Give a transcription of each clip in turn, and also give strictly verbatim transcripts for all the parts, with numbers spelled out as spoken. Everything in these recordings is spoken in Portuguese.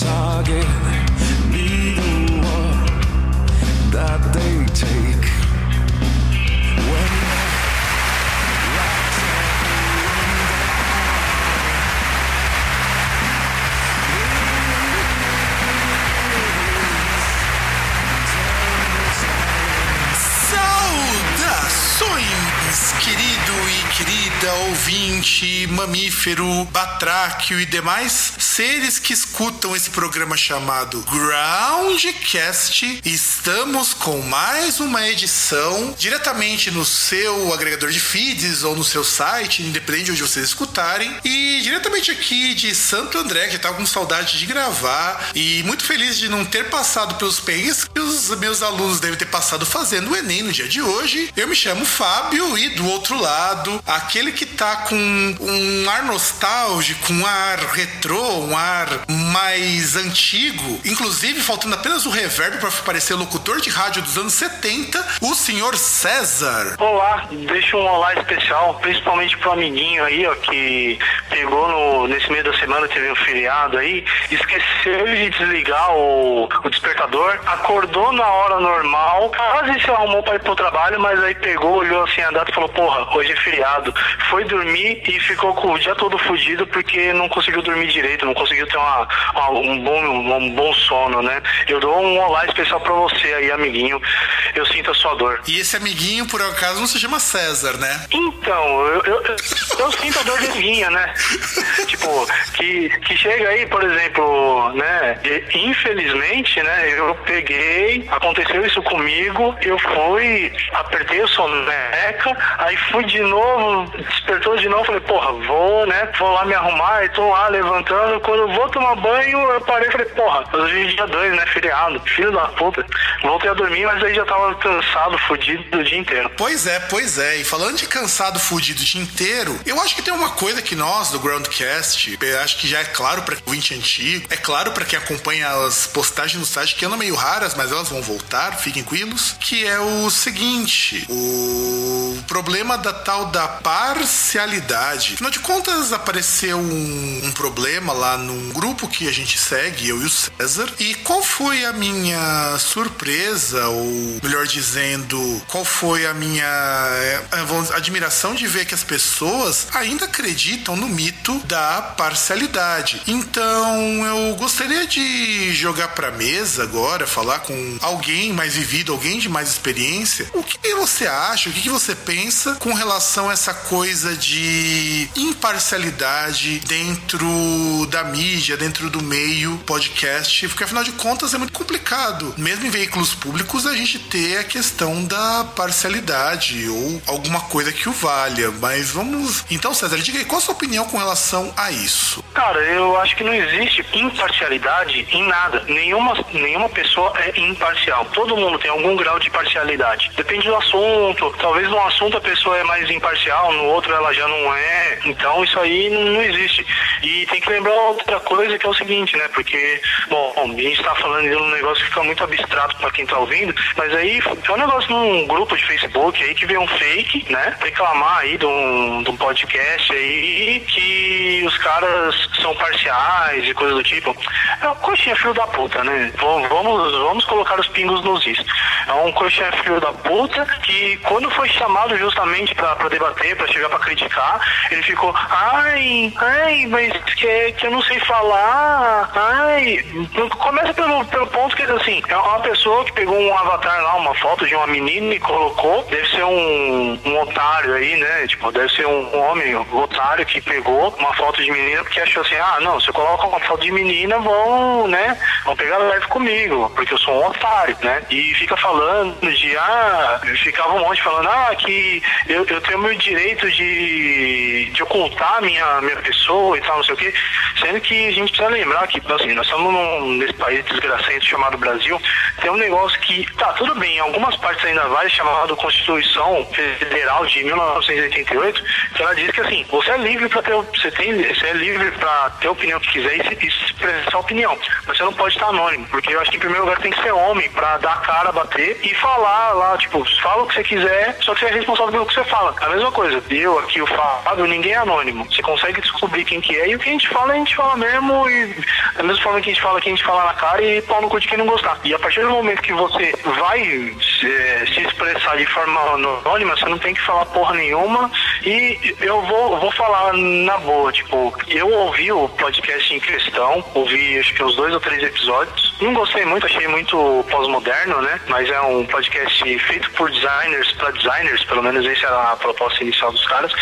Target, be the one that they take. When the lights are going down. Saudações, querido e querida ouvinte, mamífero, batráquio e demais seres que escutam esse programa chamado Groundcast, estamos com mais uma edição diretamente no seu agregador de feeds ou no seu site, independente de onde vocês escutarem, e diretamente aqui de Santo André, que estava com saudade de gravar e muito feliz de não ter passado pelos perrengues que os meus alunos devem ter passado fazendo o Enem no dia de hoje. Eu me chamo Fábio e do outro lado, aquele que tá com um ar nostálgico, um ar retrô, um ar mais antigo, inclusive faltando apenas o reverb para parecer locutor de rádio dos anos setenta, o senhor César. Olá, deixa um olá especial, principalmente pro amiguinho aí, ó, que pegou no, nesse meio da semana, teve um feriado aí, esqueceu de desligar o, o despertador, acordou na hora normal, quase se arrumou para ir pro trabalho, mas aí pegou, olhou assim a data e falou, porra, hoje é feriado. Foi dormir e ficou com o dia todo fudido porque não conseguiu dormir direito, não conseguiu ter uma, uma, um, bom, um bom sono, né? Eu dou um olá especial pra você aí, amiguinho. Eu sinto a sua dor. E esse amiguinho, por acaso, não se chama César, né? Então, eu, eu, eu, eu sinto a dor de amiguinha, né? Tipo, que, que chega aí, por exemplo, né? E, infelizmente, né? Eu peguei, aconteceu isso comigo, eu fui, apertei o soneca, aí fui de novo, despertou de novo, falei, porra, vou, né? Vou lá me arrumar, e tô lá levantando, quando eu vou tomar banho, eu parei e falei, porra, hoje é dia dois, né? Feriado, filho da puta. Voltei a dormir, mas aí já tava cansado, fudido o dia inteiro. Pois é, pois é. E falando de cansado, fudido o dia inteiro, eu acho que tem uma coisa que nós, do Groundcast, acho que já é claro pra ouvinte antigo, é claro pra quem acompanha as postagens no site, que andam meio raras, mas elas vão voltar, fiquem tranquilos, que é o seguinte, o problema da tal da parcialidade. Afinal de contas, apareceu um, um problema lá num grupo que a gente segue, eu e o César, e qual foi a minha surpresa, ou melhor dizendo, qual foi a minha admiração de ver que as pessoas ainda acreditam no mito da parcialidade. Então, eu gostaria de jogar pra mesa agora, falar com alguém mais vivido, alguém de mais experiência. O que você acha, o que você pensa com relação a essa coisa de imparcialidade dentro da mídia, dentro do meio podcast? Porque, afinal de contas, é muito complicado. Mesmo em veículos públicos, a gente ter a questão da parcialidade ou alguma coisa que o valha, mas vamos... Então, César, diga aí, qual a sua opinião com relação a isso? Cara, eu acho que não existe imparcialidade em nada. Nenhuma, nenhuma pessoa é imparcial. Todo mundo tem algum grau de parcialidade. Depende do assunto. Talvez num assunto a pessoa é mais imparcial, no outro ela já não é. Então, isso aí não existe. E tem que lembrar outra coisa que é o seguinte, né? Porque, bom, a gente está falando de um negócio que fica muito abstrato para quem tá ouvindo, mas aí é um negócio num grupo de Facebook aí que veio um fake, né? Reclamar aí de um, de um podcast aí que os caras são parciais e coisa do tipo. É um coxinha filho da puta, né? Vamos, vamos, vamos colocar os pingos nos is. É um coxinha filho da puta que quando foi chamado justamente pra, pra debater, pra chegar pra criticar, ele ficou, ai, ai, mas que, que eu não sei falar, ai. Começa pelo, pelo ponto que assim, é uma pessoa que pegou um avatar lá, uma foto de uma menina e colocou, deve ser um, um otário aí, né? Tipo, deve ser um homem um otário que pegou uma foto de menina porque achou achou assim, ah, não, se eu coloco uma foto de menina, vão, né, vão pegar leve comigo, porque eu sou um otário, né? E fica falando de, ah, ficava um monte falando, ah, que eu, eu tenho o meu direito de, de ocultar a minha, minha pessoa e tal, não sei o quê. Sendo que a gente precisa lembrar que, assim, nós estamos num, nesse país desgracento chamado Brasil, tem um negócio que, tá, tudo bem, em algumas partes ainda vai, chamado Constituição Federal de mil novecentos e oitenta e oito, que ela diz que, assim, você é livre pra ter, você tem, você é livre pra ter a opinião que quiser e se, se expressar a opinião, mas você não pode estar anônimo, porque eu acho que, em primeiro lugar, tem que ser homem pra dar a cara, bater e falar lá, tipo, fala o que você quiser, só que você é responsável pelo que você fala. A mesma coisa, eu aqui, o Fábio, ninguém é anônimo, você consegue descobrir quem que é, e o que a gente fala, a gente fala mesmo, e da mesma forma que a gente fala, que a gente fala na cara, e pau no cu de quem não gostar. E a partir do momento que você vai se, se expressar de forma anônima, você não tem que falar porra nenhuma, e eu vou, vou falar na boa, tipo, eu ouvi o podcast em questão, ouvi acho que uns dois ou três episódios, não gostei muito, achei muito pós-moderno, né, mas é um podcast feito por designers, pra designers, pelo menos essa era a proposta inicial dos caras,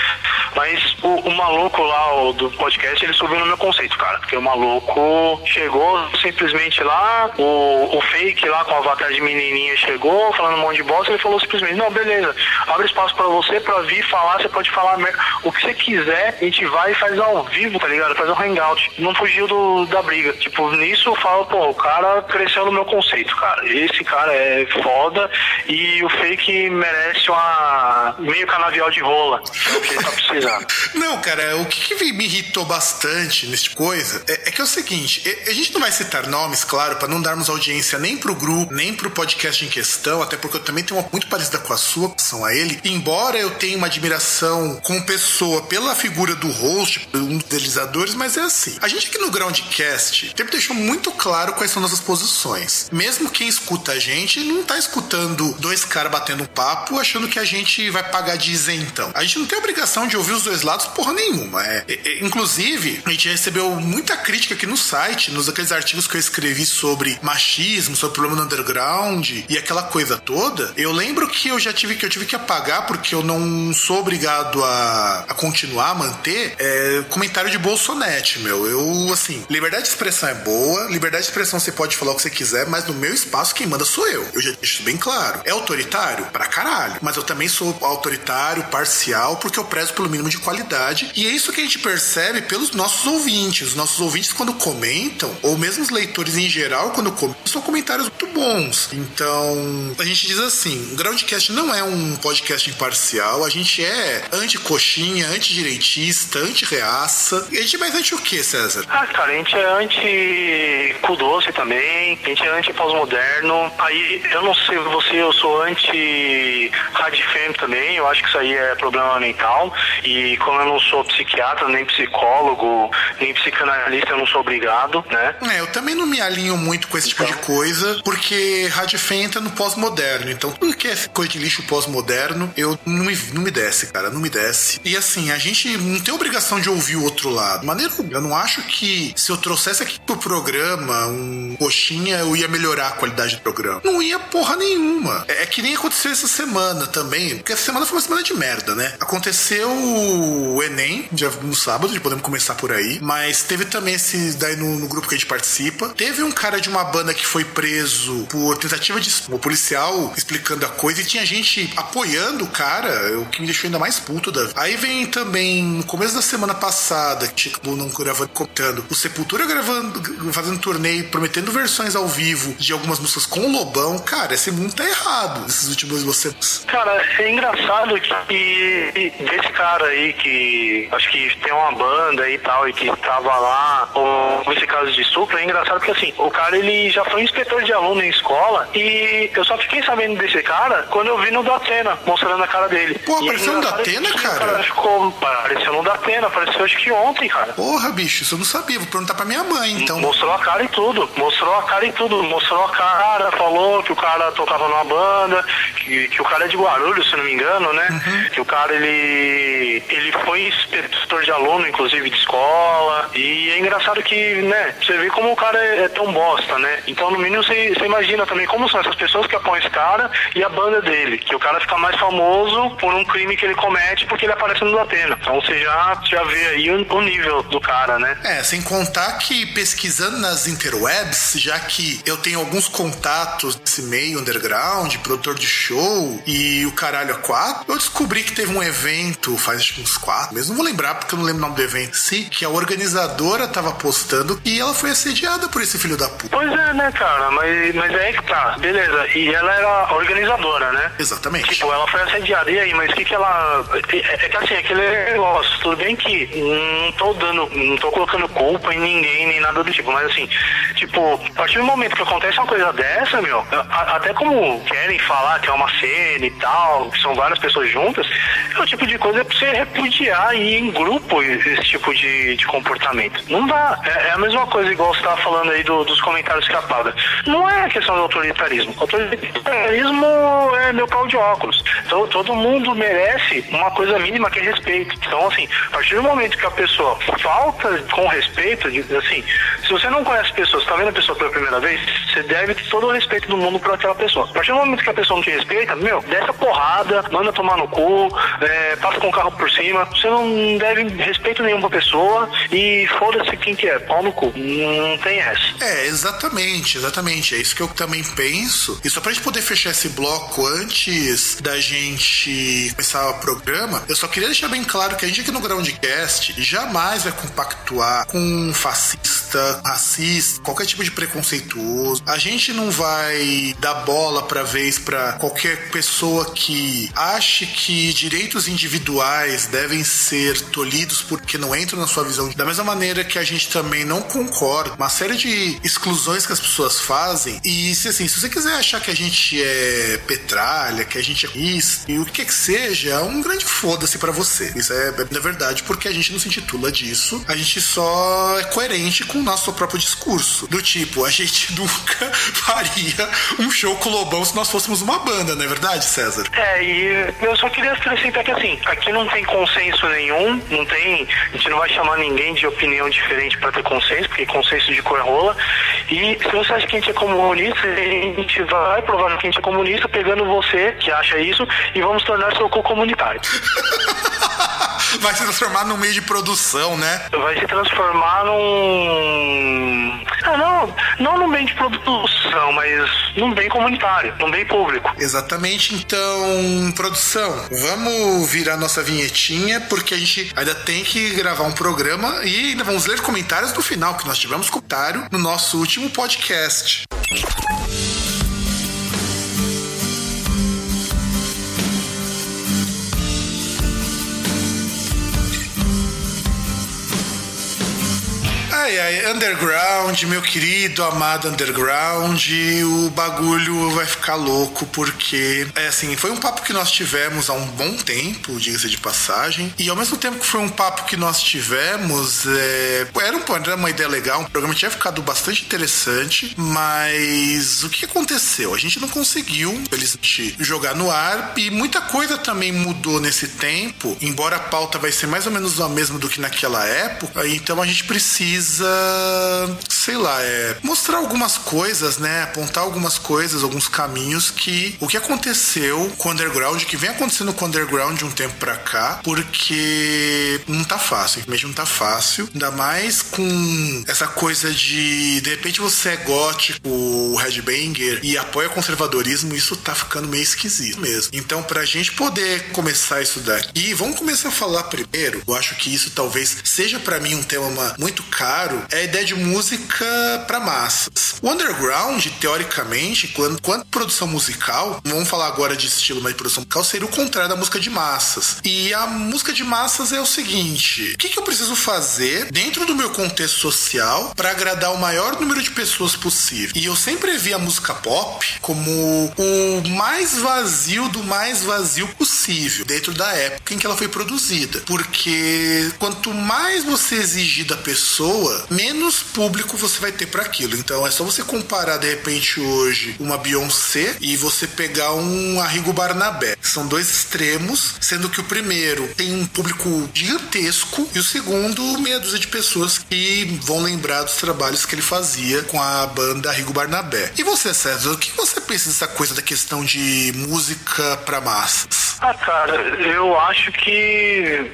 mas o, o maluco lá, o do podcast, ele subiu no meu conceito, cara, porque o maluco chegou simplesmente lá, o, o fake lá com o avatar de menininha chegou, falando um monte de bosta, ele falou simplesmente, não, beleza, abre espaço pra você, pra vir falar, você pode falar merda, o que você quiser, a gente vai e faz ao vivo, tá ligado? Faz um hangout. Não fugiu do, da briga. Tipo, nisso eu falo, pô, o cara cresceu no meu conceito, cara. Esse cara é foda e o fake merece uma meio canavial de rola, que é o que ele tá precisando. Não, cara, o que, que me irritou bastante nesse coisa é, é que é o seguinte, a gente não vai citar nomes, claro, pra não darmos audiência nem pro grupo, nem pro podcast em questão, até porque eu também tenho uma muito parecida com a sua, com relação a ele. Embora eu tenha uma admiração com pessoa pela figura do host, um dos realizadores, mas é assim. A gente aqui no Groundcast sempre deixou muito claro quais são nossas posições. Mesmo quem escuta a gente não tá escutando dois caras batendo um papo achando que a gente vai pagar de isentão. A gente não tem obrigação de ouvir os dois lados porra nenhuma. É, é, é, inclusive, a gente recebeu muita crítica aqui no site, nos aqueles artigos que eu escrevi sobre machismo, sobre o problema do underground e aquela coisa toda. Eu lembro que eu já tive que, eu tive que apagar porque eu não sou obrigado a, a continuar, a manter é, comentário de Bolsonete, meu. Eu, assim, liberdade de expressão é boa, liberdade de expressão você pode falar o que você quiser, mas no meu espaço quem manda sou eu. Eu já deixo bem claro. É autoritário? Pra caralho. Mas eu também sou autoritário, parcial, porque eu prezo pelo mínimo de qualidade, e é isso que a gente percebe pelos nossos ouvintes. Os nossos ouvintes quando comentam, ou mesmo os leitores em geral quando comentam, são comentários muito bons. Então, a gente diz assim, o Groundcast não é um podcast imparcial, a gente é anti-coxinha, anti-direitista, anti-reaça. E a gente é mais anti o que, César? Ah, cara, a gente é anti-cu doce também, a gente é anti-pós-moderno. Aí, eu não sei você, eu sou anti-radifem também, eu acho que isso aí é problema mental. E como eu não sou psiquiatra, nem psicólogo, nem psicanalista, eu não sou obrigado, né? É, eu também não me alinho muito com esse então... tipo de coisa, porque radifem entra no pós-moderno. Então, tudo que é coisa de lixo pós-moderno, eu não me, não me desce, cara, não me desce. E assim, a gente não tem obrigação de ouvir o outro lado. Maneiro, eu não acho que se eu trouxesse aqui pro programa um coxinha, eu ia melhorar a qualidade do programa. Não ia porra nenhuma. É, é que nem aconteceu essa semana também, porque essa semana foi uma semana de merda, né? Aconteceu o Enem, já no sábado, já podemos começar por aí, mas teve também esse daí no, no grupo que a gente participa. Teve um cara de uma banda que foi preso por tentativa de... O policial explicando a coisa, e tinha gente apoiando o cara, o que me deixou ainda mais puto da vida. Aí vem também, no começo da semana passada, que acabou não gravando, contando, o Sepultura gravando, fazendo torneio, prometendo versões ao vivo de algumas músicas com o Lobão. Cara, esse mundo tá errado, esses últimos você. Cara, é engraçado que desse cara aí que acho que tem uma banda e tal, e que tava lá, com esse caso de Supla, é engraçado porque assim, o cara ele já foi inspetor de aluno em escola, e eu só fiquei sabendo desse cara quando eu vi no Datena, mostrando a cara dele. Pô, apareceu no Datena, cara? cara ficou, apareceu no Datena, apareceu acho que ontem, cara. Porra, bicho, isso eu não sabia, vou perguntar pra minha mãe, então. Mostrou a cara e tudo, mostrou a cara e tudo, mostrou a cara, falou que o cara tocava numa banda, que, que o cara é de Guarulhos, se não me engano, né? Uhum. Que o cara, ele ele foi inspetor de aluno, inclusive, de escola, e é engraçado que, né, você vê como o cara é, é tão bosta, né? Então, no mínimo, você, você imagina também como são essas pessoas que apoiam esse cara e a banda dele. Que o cara fica mais famoso por um crime que ele comete porque ele aparece no Datena. Então, você já, já vê aí o, o nível do cara, né? É, sem contar que pesquisando nas interwebs, já que eu tenho alguns contatos desse meio underground, produtor de show e o caralho a quatro, eu descobri que teve um evento faz acho que uns quatro meses, não vou lembrar porque eu não lembro o nome do evento, sim, que a organizadora tava postando e ela foi assediada por esse filho da puta. Pois é, né, cara? Mas, mas é aí que tá. Beleza. E ela era a organizadora, né? Exatamente. Tipo, ela foi assediada. E aí, mas o que que ela... É que assim, aquele negócio, tudo bem que não tô dando, não tô colocando culpa em ninguém, nem nada do tipo, mas assim, tipo, a partir do momento que acontece uma coisa dessa, meu, a, até como querem falar que é uma cena e tal, que são várias pessoas juntas, é o tipo de coisa pra você repudiar e ir em grupo esse tipo de, de comportamento. Não dá. É, é a mesma coisa igual você tava falando aí do, dos comentários escapados. Não é questão do autoritarismo. O autoritarismo é meu pau de óculos. Então, todo mundo merece uma coisa mínima que é respeito. Então, assim, a partir do momento que a pessoa falta com respeito, assim, se você não conhece a pessoa, você tá vendo a pessoa pela primeira vez, você deve ter todo o respeito do mundo pra aquela pessoa. A partir do momento que a pessoa não te respeita, meu, desce a porrada, manda tomar no cu, é, passa com o carro por cima. Você não deve respeito nenhum pra pessoa e foda-se quem que é, pau no cu. Não tem essa. É, exatamente, exatamente. É isso que eu também penso. E só pra gente poder fechar esse bloco antes da gente começar o programa, eu só queria deixar bem claro que a gente aqui no Groundcast jamais vai compactuar com fascista, racista, qualquer tipo de preconceituoso. A gente não vai dar bola pra vez pra qualquer pessoa que ache que direitos individuais devem ser tolhidos porque não entram na sua visão. Da mesma maneira que a gente também não concorda uma série de exclusões que as pessoas fazem. E se assim, se você quiser achar que a gente é petralha, que a gente é isso, e o que é que seja, é um grande foda-se pra você. Isso é, é verdade, porque a gente não se intitula disso. A gente só é coerente com o nosso próprio discurso. Do tipo, a gente nunca faria um show com o Lobão se nós fôssemos uma banda, não é verdade, César? É, e eu só queria acrescentar que assim, aqui não tem consenso nenhum, não tem, a gente não vai chamar ninguém de opinião diferente pra ter consenso, porque consenso de cor é rola. E se você acha que a gente é comunista, a gente vai provar que a gente é comunista pegando você, que acha isso, e vamos tornar seu cu comunitário. Vai se transformar num meio de produção, né? Vai se transformar num... Ah, não, não num bem de produção, mas num bem comunitário, num bem público. Exatamente, então, produção, vamos virar nossa vinhetinha, porque a gente ainda tem que gravar um programa e ainda vamos ler comentários no final, que nós tivemos comentário no nosso último podcast. Ai, ai, underground, meu querido, amado underground, o bagulho vai ficar louco porque, é assim, foi um papo que nós tivemos há um bom tempo, diga-se de passagem, e ao mesmo tempo que foi um papo que nós tivemos, é, era, um, era uma ideia legal, um programa tinha ficado bastante interessante, mas o que aconteceu? A gente não conseguiu, felizmente, jogar no ar, e muita coisa também mudou nesse tempo, embora a pauta vai ser mais ou menos a mesma do que naquela época, então a gente precisa sei lá, é mostrar algumas coisas, né, apontar algumas coisas, alguns caminhos que o que aconteceu com o underground, que vem acontecendo com o underground de um tempo pra cá, porque não tá fácil, mesmo não tá fácil, ainda mais com essa coisa de, de repente você é gótico, headbanger e apoia conservadorismo, isso tá ficando meio esquisito mesmo. Então, pra gente poder começar isso daqui, vamos começar a falar primeiro, eu acho que isso talvez seja pra mim um tema muito caro, é a ideia de música para massas. O underground, teoricamente, quando, quando produção musical, vamos falar agora de estilo, mas de produção musical, seria o contrário da música de massas. E a música de massas é o seguinte, o que, que eu preciso fazer dentro do meu contexto social para agradar o maior número de pessoas possível? E eu sempre vi a música pop como o mais vazio do mais vazio possível, dentro da época em que ela foi produzida. Porque quanto mais você exigir da pessoa, menos público você vai ter para aquilo. Então é só você comparar, de repente, hoje, uma Beyoncé e você pegar um Arrigo Barnabé. São dois extremos, sendo que o primeiro tem um público gigantesco e o segundo, meia dúzia de pessoas que vão lembrar dos trabalhos que ele fazia com a banda Arrigo Barnabé. E você, César, o que você pensa dessa coisa da questão de música para massas? Ah, cara, eu acho que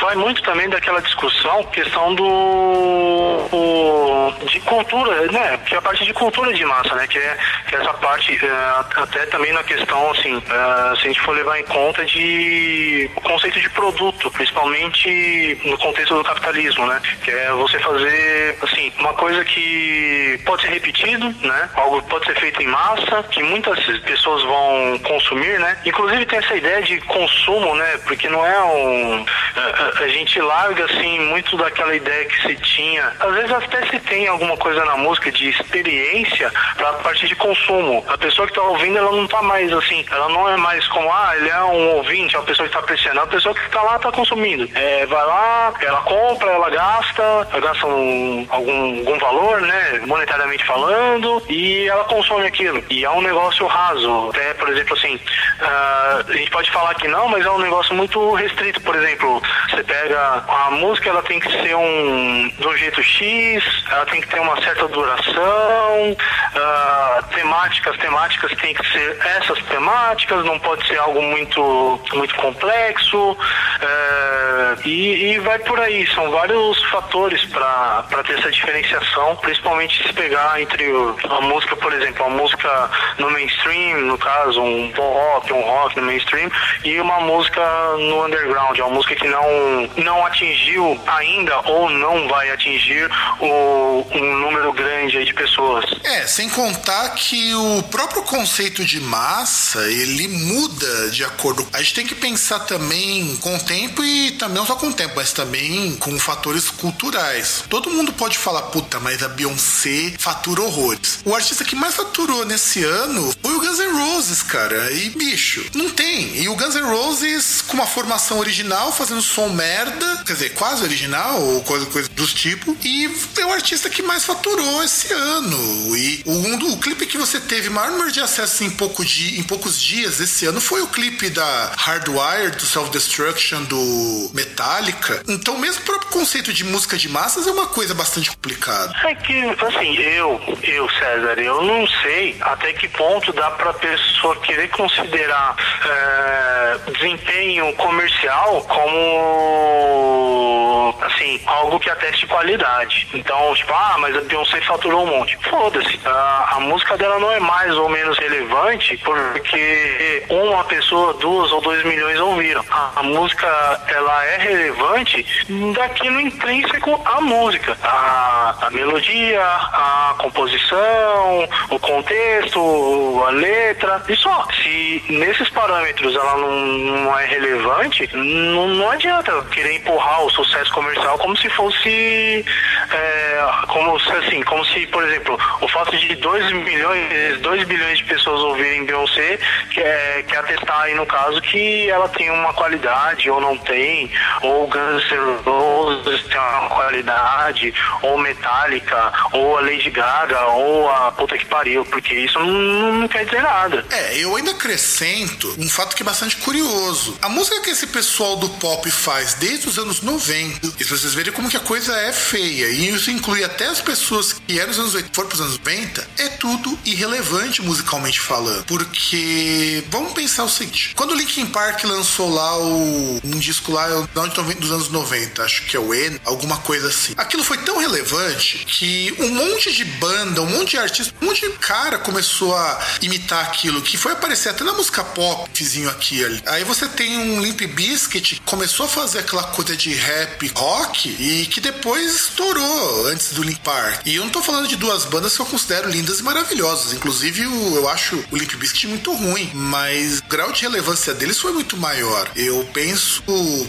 vai muito também daquela discussão, questão do... O, de cultura, né? Que é a parte de cultura de massa, né? Que é que essa parte, é, até também na questão, assim, é, se a gente for levar em conta de o conceito de produto, principalmente no contexto do capitalismo, né? Que é você fazer, assim, uma coisa que pode ser repetido, né? Algo que pode ser feito em massa, que muitas pessoas vão consumir, né? Inclusive tem essa ideia de consumo, né? Porque não é um... A, a, a gente larga, assim, muito daquela ideia que se tinha. Às vezes até se tem alguma coisa na música de experiência pra partir de consumo. A pessoa que tá ouvindo, ela não tá mais assim, ela não é mais como, ah, ele é um ouvinte, é uma pessoa que tá apreciando, é uma pessoa que tá lá, tá consumindo. É, vai lá, ela compra, ela gasta, ela gasta um, algum, algum valor, né, monetariamente falando, e ela consome aquilo. E é um negócio raso. Até, por exemplo, assim, uh, a gente pode falar que não, mas é um negócio muito restrito. Por exemplo, você pega a música, ela tem que ser um... do jeito X, ela tem que ter uma certa duração, uh, temáticas, temáticas tem que ser essas temáticas, não pode ser algo muito, muito complexo, uh, e, e vai por aí. São vários fatores para para ter essa diferenciação, principalmente se pegar entre a música, por exemplo, a música no mainstream, no caso, um rock, um rock no mainstream, e uma música no underground, uma música que não, não atingiu ainda ou não vai atingir o, um número grande aí de pessoas. É, sem contar que o próprio conceito de massa, ele muda de acordo. A gente tem que pensar também com o tempo, e também não só com o tempo, mas também com fatores culturais. Todo mundo pode falar, puta, mas a Beyoncé fatura horrores. O artista que mais faturou nesse ano foi o Guns N' Roses, cara. E, bicho, não tem. E o Guns N' Roses, com uma formação original, fazendo som merda, quer dizer, quase original, ou coisa, coisa dos tipos, e foi o artista que mais faturou esse ano. E o, um, o clipe que você teve maior número de acesso em, pouco di, em poucos dias esse ano foi o clipe da Hardwired, do Self-Destruction, do Metallica. Então mesmo o próprio conceito de música de massas é uma coisa bastante complicada. É que, assim, eu, eu, César, eu não sei até que ponto dá pra pessoa querer considerar é, desempenho comercial como, assim, algo que ateste de qualidade. Então, tipo, ah, mas a Beyoncé faturou um monte. Foda-se. A, a música dela não é mais ou menos relevante porque uma pessoa, duas ou dois milhões ouviram. A, a música, ela é relevante daquilo intrínseco à música. A, a melodia, a composição, o contexto, a letra. E só. Se nesses parâmetros ela não, não é relevante, não, não adianta querer empurrar o sucesso comercial como se fosse é, como se, assim, como se, por exemplo, o fato de dois milhões, dois bilhões de pessoas ouvirem Beyoncé quer, quer atestar aí, no caso, que ela tem uma qualidade ou não tem, ou Guns N' Roses tem uma qualidade, ou Metallica, ou a Lady Gaga, ou a puta que pariu, porque isso não, não quer dizer nada. É, eu ainda acrescento um fato que é bastante curioso. A música que esse pessoal do pop faz desde os anos noventa, e se vocês verem como que a coisa é feia, e isso inclui até as pessoas que eram dos anos oitenta, foram para os anos noventa, é tudo irrelevante musicalmente falando, porque vamos pensar o seguinte: quando o Linkin Park lançou lá o, um disco lá dos anos noventa, acho que é o Enem, alguma coisa assim, aquilo foi tão relevante que um monte de banda, um monte de artista, um monte de cara começou a imitar aquilo, que foi aparecer até na música pop, vizinho aqui ali. Aí você tem um Limp Bizkit que começou a fazer aquela coisa de rap rock e que depois estourou antes do Limp Bizkit. E eu não tô falando de duas bandas que eu considero lindas e maravilhosas, inclusive o, eu acho o Limp Bizkit muito ruim, mas o grau de relevância deles foi muito maior. Eu penso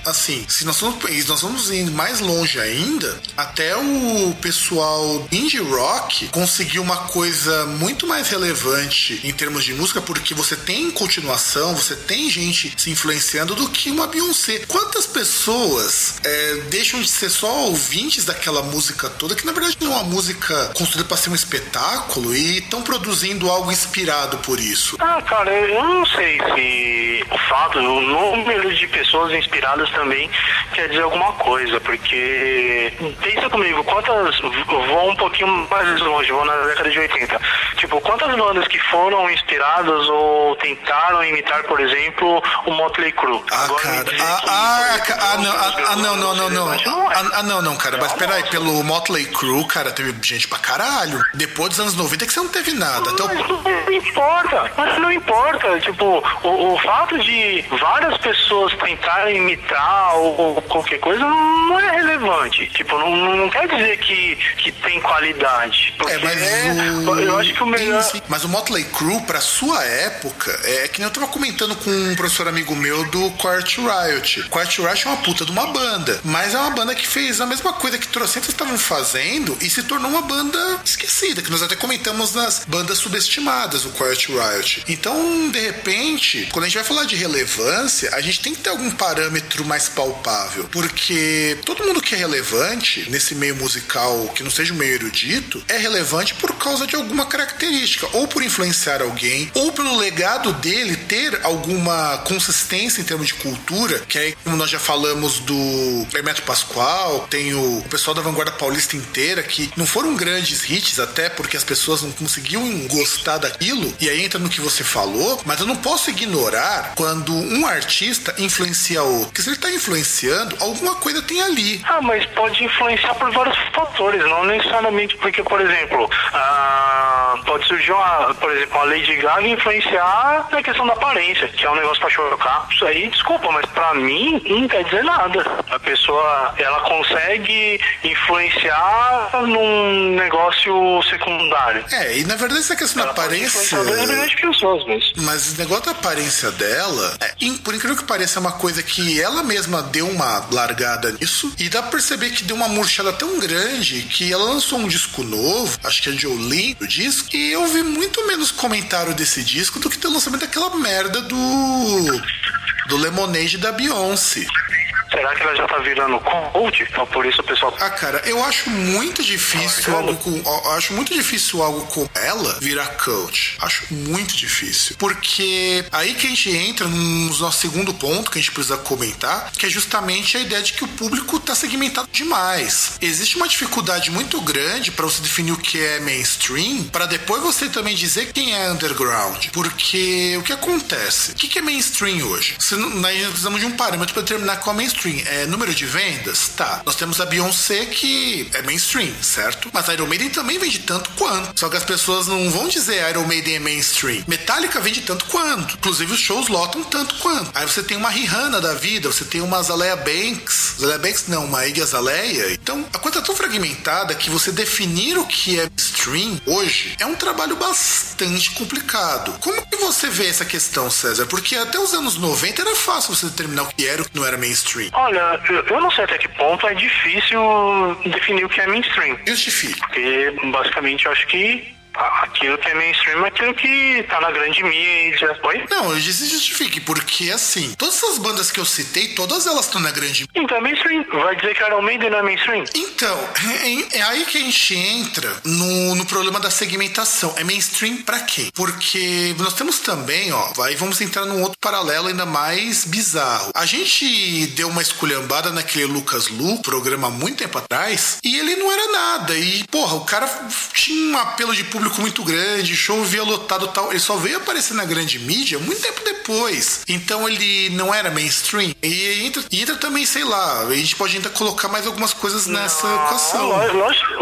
assim, se nós vamos, nós vamos indo mais longe ainda, até o pessoal indie rock conseguiu uma coisa muito mais relevante em termos de música, porque você tem continuação, você tem gente se influenciando, do que uma Beyoncé. Quantas pessoas é, deixam de ser só ouvintes daquela música música toda, que na verdade não é uma música construída para ser um espetáculo, e estão produzindo algo inspirado por isso. Ah, cara, eu não sei se o fato, o número de pessoas inspiradas também quer dizer alguma coisa, porque pensa comigo, quantas, vou um pouquinho mais longe, vou na década de oitenta, tipo, quantas bandas que foram inspiradas ou tentaram imitar, por exemplo, o Motley Crue. Ah, agora, cara, ah, ah, ah, ah, não, ah, ah, não, não, não, não, não. Ah, ah, não, não, cara, mas peraí, pelo Motley Crue, cara, teve gente pra caralho. Depois dos anos noventa que você não teve nada. Então... Mas não importa, mas não importa, tipo, o, o fato de várias pessoas tentarem imitar ou, ou qualquer coisa não é relevante, tipo, não, não quer dizer que, que tem qualidade, porque é, mas é, o... eu acho que o melhor... Sim, sim. Mas o Motley Crue, pra sua época, é que nem eu tava comentando com um professor amigo meu do Quiet Riot. Quiet Riot é uma puta de uma banda, mas é uma banda que fez a mesma coisa que trocentas estavam fazendo e se tornou uma banda esquecida, que nós até comentamos nas bandas subestimadas, o Quiet Riot. Então, de repente, quando a gente vai falar de relevância, a gente tem que ter algum parâmetro mais palpável, porque todo mundo que é relevante nesse meio musical, que não seja um meio erudito, é relevante por causa de alguma característica, ou por influenciar alguém, ou pelo legado dele ter alguma consistência em termos de cultura, que aí, como nós já falamos do Hermeto Pascoal, tem o pessoal da vanguarda paulista inteira, que não foram grandes hits, até porque as pessoas não conseguiam gostar daquilo, e aí entra no que você falou, mas eu não posso ignorar quando um artista influencia outro, porque se ele tá influenciando, alguma coisa tem ali. Ah, mas pode influenciar por vários fatores, não necessariamente porque, por exemplo, ah, pode surgir uma, por exemplo, a Lady Gaga influenciar na questão da aparência, que é um negócio pra chocar. Isso aí, desculpa, mas pra mim não quer dizer nada. A pessoa, ela consegue influenciar num negócio secundário. É, e na verdade essa questão ela da aparência... Pessoas, mas... mas o negócio da aparência dela, é, por incrível que pareça, é uma coisa que ela mesma deu uma largada nisso, e dá pra perceber que deu uma murchada tão grande que ela lançou um disco novo, acho que é Jolene, o disco, e eu vi muito menos comentário desse disco do que do lançamento daquela merda do... do Lemonade da Beyoncé. Será que ela já tá virando coach? Então por isso o pessoal... Ah, cara, eu acho muito difícil ah, algo com, acho muito difícil algo como ela virar coach. Acho muito difícil. Porque aí que a gente entra no nosso segundo ponto que a gente precisa comentar, que é justamente a ideia de que o público tá segmentado demais. Existe uma dificuldade muito grande pra você definir o que é mainstream, pra depois você também dizer quem é underground. Porque o que acontece? O que é mainstream hoje? Se não, nós precisamos de um parâmetro pra determinar qual é mainstream. É número de vendas? Tá. Nós temos a Beyoncé, que é mainstream, certo? Mas a Iron Maiden também vende tanto quanto. Só que as pessoas não vão dizer Iron Maiden é mainstream. Metallica vende tanto quanto. Inclusive os shows lotam tanto quanto. Aí você tem uma Rihanna da vida, você tem uma Azalea Banks. Azalea Banks não, uma Iggy Azalea. Então, a coisa é tão fragmentada que você definir o que é mainstream hoje é um trabalho bastante complicado. Como que você vê essa questão, César? Porque até os anos noventa era fácil você determinar o que era e o que não era mainstream. Olha, eu não sei até que ponto é difícil definir o que é mainstream. Justifica. Porque, basicamente, eu acho que aquilo que é mainstream é aquilo que tá na grande mídia. Oi? Não, eu disse justifique, porque, assim, todas essas bandas que eu citei, todas elas estão na grande mídia. Então é mainstream. Vai dizer que Iron Maiden não é mainstream? Então, é, é aí que a gente entra no, no problema da segmentação. É mainstream pra quê? Porque nós temos também, ó, aí vamos entrar num outro paralelo ainda mais bizarro. A gente deu uma esculhambada naquele Lucas Lu, programa muito tempo atrás, e ele não era nada. E, porra, o cara tinha um apelo de público muito grande, show via lotado tal, ele só veio aparecer na grande mídia muito tempo depois, então ele não era mainstream, e entra, e entra também, sei lá, a gente pode ainda colocar mais algumas coisas nessa não, equação. Lógico,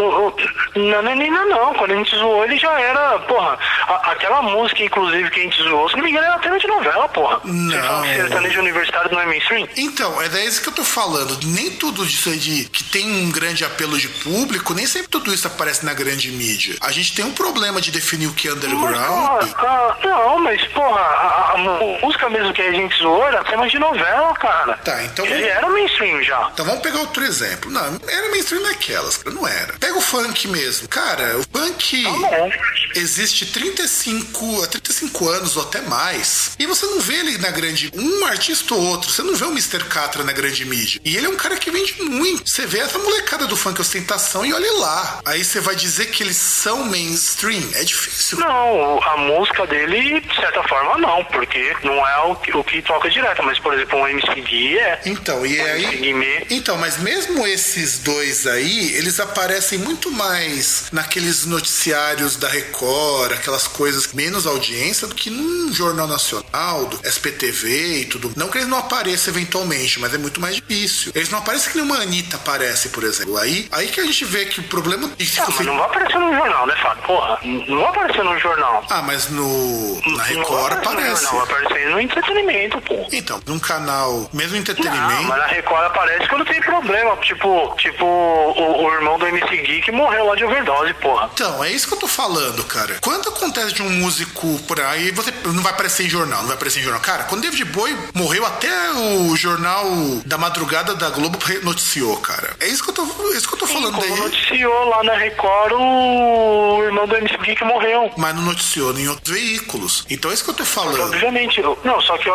não, não, não, não, quando a gente zoou ele já era, porra, a, aquela música inclusive que a gente zoou, se não me engano era tema de novela, porra. Não. Você fala que sertanejo universitário não é mainstream? Então, é daí isso que eu tô falando, nem tudo disso aí de que tem um grande apelo de público, nem sempre tudo isso aparece na grande mídia. A gente tem um problema problema de definir o que é underground. Mas, porra, não, mas, porra, a, a música mesmo que a gente zoou era tema de novela, cara. Tá, então... Ele vamos... era mainstream já. Então vamos pegar outro exemplo. Não, era mainstream naquelas, cara, não era. Pega o funk mesmo. Cara, o funk tá existe trinta e cinco, trinta e cinco anos ou até mais. E você não vê ele na grande... Um artista ou outro. Você não vê o mister Catra na grande mídia. E ele é um cara que vende muito. Você vê essa molecada do funk ostentação e olha lá. Aí você vai dizer que eles são mainstream. É difícil. Não, a música dele, de certa forma, não. Porque não é o que, o que toca direto. Mas, por exemplo, um M C Geek é. Então, e um aí... M C Geek. Então, mas mesmo esses dois aí, eles aparecem muito mais naqueles noticiários da Record, aquelas coisas menos audiência do que num jornal nacional, do S P T V e tudo. Não que eles não apareçam eventualmente, mas é muito mais difícil. Eles não aparecem que nenhuma Anitta aparece, por exemplo. Aí, aí que a gente vê que o problema... Isso ah, mas não vai aparecer no jornal, né, Fábio? Porra, não vai aparecer no jornal. Ah, mas no... Na Record não aparece. Não, vai aparecer no entretenimento, pô. Então, num canal, mesmo entretenimento... Não, mas na Record aparece quando tem problema. Tipo, tipo o, o irmão do M C Geek morreu lá de overdose, porra. Então, é isso que eu tô falando, cara. Quando acontece de um músico por aí, você não vai aparecer em jornal, não vai aparecer em jornal. Cara, quando David Bowie morreu, até o jornal da madrugada da Globo noticiou, cara. É isso que eu tô, é isso que eu tô falando daí. Noticiou lá na Record o irmão do M C Geek morreu. Mas não noticiou em outros veículos. Então é isso que eu tô falando. Porque, obviamente, não, só que,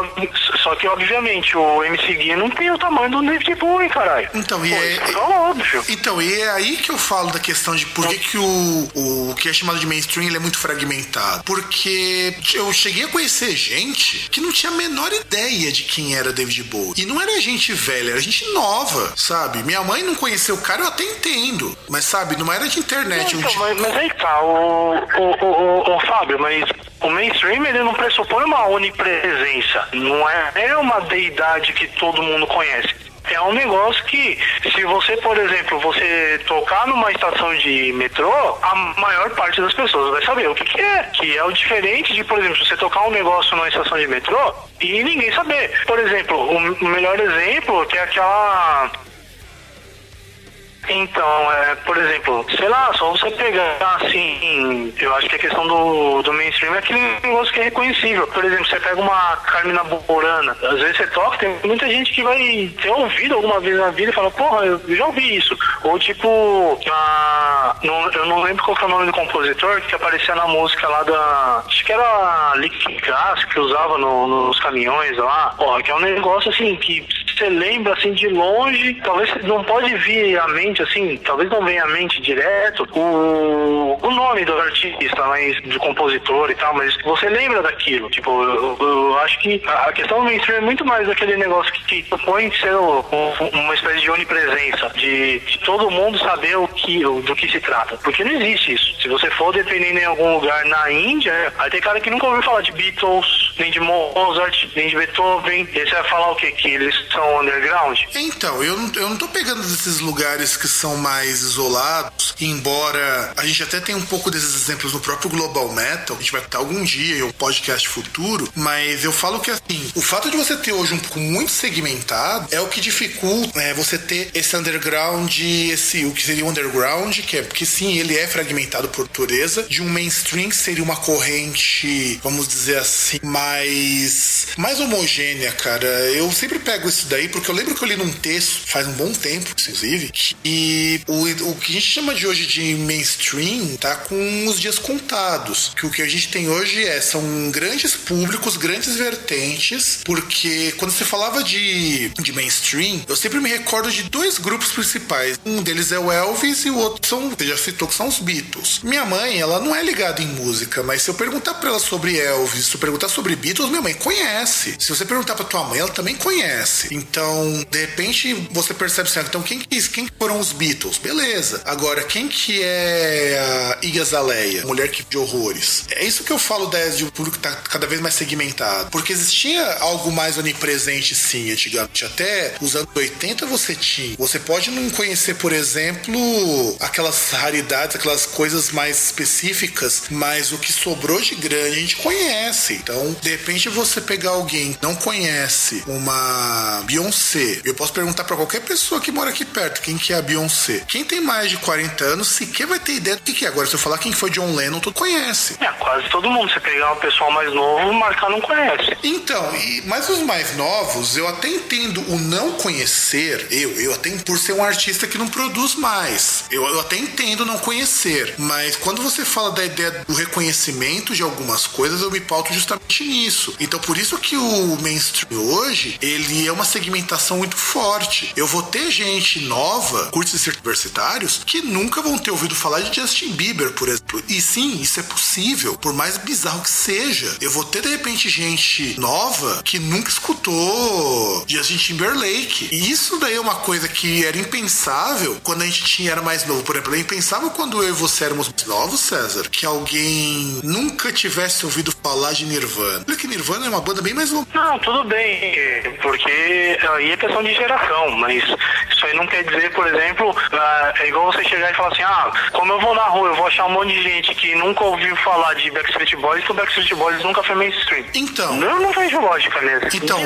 só que obviamente o M C Geek não tem o tamanho do David Bowie, caralho. Então, e é... é óbvio. Então, e é aí que eu falo da questão de por que que o, o que é chamado de mainstream, ele é muito fragmentado. Porque eu cheguei a conhecer gente que não tinha a menor ideia de quem era David Bowie. E não era gente velha, era gente nova, sabe? Minha mãe não conheceu o cara, eu até entendo. Mas, sabe, numa era de internet... Não, então, mas, mas aí tá, o, o, o, o, o Fábio, mas... O mainstream, ele não pressupõe uma onipresença. Não é, é uma deidade que todo mundo conhece. É um negócio que, se você, por exemplo, você tocar numa estação de metrô, a maior parte das pessoas vai saber o que, que é. Que é o diferente de, por exemplo, você tocar um negócio numa estação de metrô e ninguém saber. Por exemplo, o melhor exemplo que é aquela... Então, é, por exemplo, sei lá, só você pegar assim, eu acho que a questão do, do mainstream é aquele negócio que é reconhecível. Por exemplo, você pega uma Carmina Burana, às vezes você toca, tem muita gente que vai ter ouvido alguma vez na vida e fala, porra, eu já ouvi isso. Ou tipo, a, não, eu não lembro qual que é o nome do compositor que aparecia na música lá da, acho que era a Lick Gas que usava no, nos caminhões lá, ó, que é um negócio assim que você lembra assim de longe, talvez não pode vir a mente assim, talvez não venha à mente direto o, o nome do artista, mas do compositor e tal, mas você lembra daquilo, tipo, eu, eu acho que a questão do mainstream é muito mais daquele negócio que propõe ser o, o, uma espécie de onipresença, de, de todo mundo saber o que, o, do que se trata, porque não existe isso. Se você for dependendo em algum lugar na Índia, aí tem cara que nunca ouviu falar de Beatles, nem de Mozart, nem de Beethoven, e você vai falar o que? Que eles são underground? Então, eu não, eu não tô pegando desses lugares que são mais isolados, embora a gente até tenha um pouco desses exemplos no próprio Global Metal, a gente vai estar algum dia em um podcast futuro, mas eu falo que assim, o fato de você ter hoje um pouco muito segmentado é o que dificulta, né, você ter esse underground, esse, o que seria o underground, que é, porque sim, ele é fragmentado por natureza, de um mainstream que seria uma corrente, vamos dizer assim, mais, mais homogênea, cara. Eu sempre pego isso daí, porque eu lembro que eu li num texto, faz um bom tempo, inclusive, que E o, o que a gente chama de hoje de mainstream tá com os dias contados. Que o que a gente tem hoje é, são grandes públicos, grandes vertentes, porque quando você falava de, de mainstream, eu sempre me recordo de dois grupos principais. Um deles é o Elvis e o outro são, você já citou, que são os Beatles. Minha mãe, ela não é ligada em música, mas se eu perguntar pra ela sobre Elvis, se eu perguntar sobre Beatles, minha mãe conhece. Se você perguntar pra tua mãe, ela também conhece. Então, de repente, você percebe assim, então quem que é isso? Quem que foram os Beatles, beleza. Agora, quem que é a Iggy Azalea, mulher que de horrores? É isso que eu falo da de um público que tá cada vez mais segmentado. Porque existia algo mais onipresente, sim, antigamente. Até os anos oitenta você tinha. Você pode não conhecer, por exemplo, aquelas raridades, aquelas coisas mais específicas, mas o que sobrou de grande a gente conhece. Então, De repente você pegar alguém que não conhece uma Beyoncé, eu posso perguntar pra qualquer pessoa que mora aqui perto quem que é a Beyoncé. Quem tem mais de quarenta anos sequer vai ter ideia do que que é. Agora, se eu falar quem foi John Lennon, tu conhece. É, quase todo mundo. Você pegar um pessoal mais novo, marcar não conhece. Então, e, mas os mais novos, eu até entendo o não conhecer, eu, eu até por ser um artista que não produz mais. Eu, eu até entendo não conhecer. Mas quando você fala da ideia do reconhecimento de algumas coisas, eu me pauto justamente nisso. Então, por isso que o mainstream hoje, ele é uma segmentação muito forte. Eu vou ter gente nova, cursos universitários, que nunca vão ter ouvido falar de Justin Bieber, por exemplo. E sim, isso é possível. Por mais bizarro que seja, eu vou ter, de repente, gente nova que nunca escutou Justin Timberlake. E isso daí é uma coisa que era impensável quando a gente tinha, era mais novo. Por exemplo, era impensável quando eu e você éramos mais novos, César, que alguém nunca tivesse ouvido falar de Nirvana. Porque Nirvana é uma banda bem mais longa. Não, tudo bem, porque aí é questão de geração, mas isso aí não quer dizer, por exemplo, é igual você chegar e falar assim, ah, como eu vou na rua, eu vou achar um monte de gente que nunca ouviu falar de Backstreet Boys, que o Backstreet Boys nunca foi mainstream. Então... Eu não vejo lógica nessa. Então,